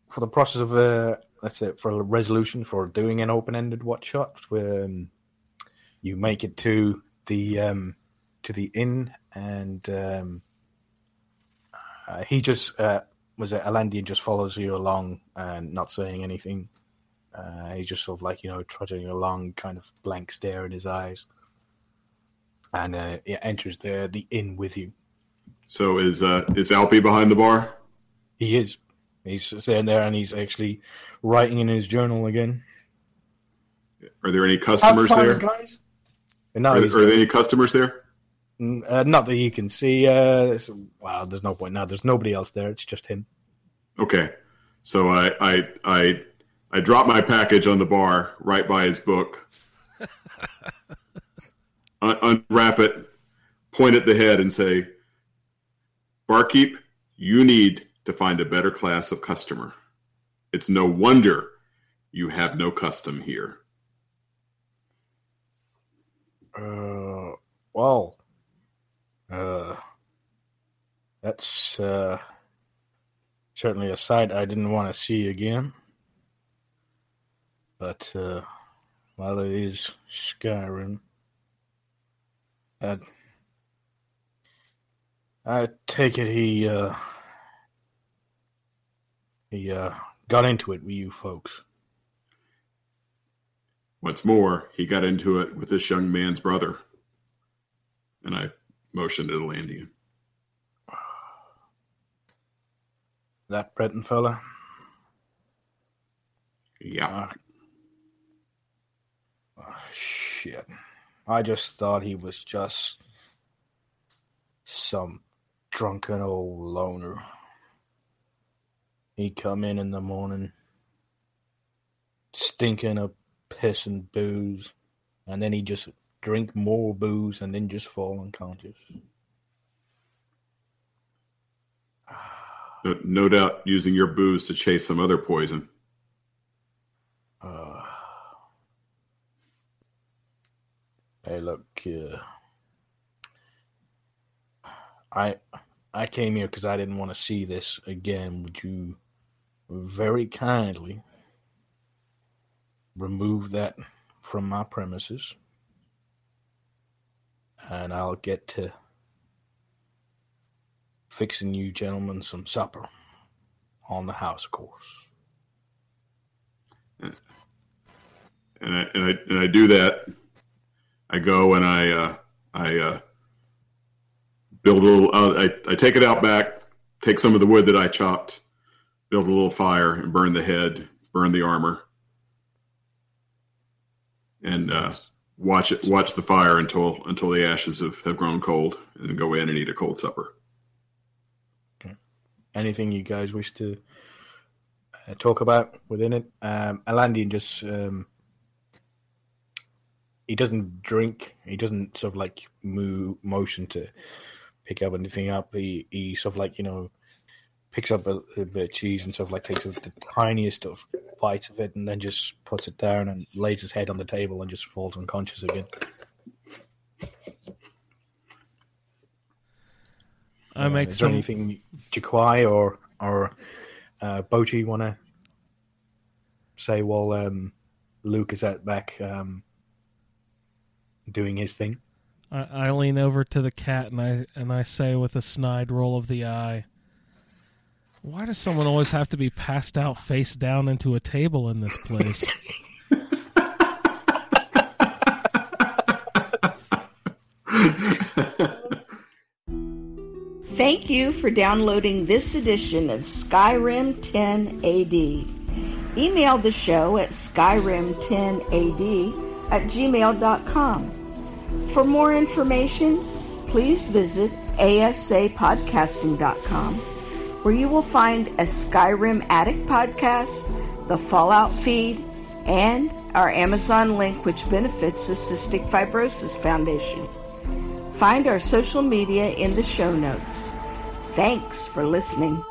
for the process of a let's say for a resolution for doing an open-ended what shot, um, you make it to the um, to the inn, and um, uh, he just uh, was it Alandian just follows you along and not saying anything. Uh, he's just sort of like, you know, trudging along, kind of blank stare in his eyes. And uh, he enters the the inn with you. So is uh, is Alpi behind the bar? He is. He's sitting there and he's actually writing in his journal again. Are there any customers fun, there? Guys. No, are, there, are there any customers there? Uh, not that you can see. Uh, wow, there's no point now. There's nobody else there. It's just him. Okay. So I... I, I... I drop my package on the bar right by his book, Un- unwrap it, point at the head, and say, "Barkeep, you need to find a better class of customer. It's no wonder you have no custom here." Uh, well, uh, that's uh, certainly a sight I didn't want to see again. But uh, while it is Skyrim, I, I take it he uh, he uh, got into it with you folks. What's more, he got into it with this young man's brother, and I motioned at Alandian. That Breton fella. Yeah. Uh, Oh, shit. I just thought he was just some drunken old loner. He'd come in in the morning, stinking of piss and booze, and then he'd just drink more booze and then just fall unconscious. No, no doubt using your booze to chase some other poison. Uh, hey, look, uh, I I came here because I didn't want to see this again. Would you very kindly remove that from my premises, and I'll get to fixing you gentlemen some supper on the house course. And I and I and I do that. I go and I uh, I uh, build a little. Uh, I I take it out back. Take some of the wood that I chopped. Build a little fire and burn the head. Burn the armor. And uh, watch it. Watch the fire until until the ashes have, have grown cold, and then go in and eat a cold supper. Okay. Anything you guys wish to uh, talk about within it? Um, Alandian just um, he doesn't drink. He doesn't sort of like move motion to pick up anything up. He he sort of like you know picks up a, a bit of cheese and sort of like takes the tiniest of bite of it and then just puts it down and lays his head on the table and just falls unconscious again. I uh, make is some... there anything Jaquai or or uh, Bochi want to say while um, Luke is out back um, doing his thing? I, I lean over to the cat and I and I say with a snide roll of the eye, "Why does someone always have to be passed out face down into a table in this place?" Thank you for downloading this edition of Skyrim ten A D. Email the show at skyrim ten A D at gmail dot com. For more information, please visit A S A podcasting dot com. where you will find a Skyrim Attic podcast, the Fallout feed, and our Amazon link, which benefits the Cystic Fibrosis Foundation. Find our social media in the show notes. Thanks for listening.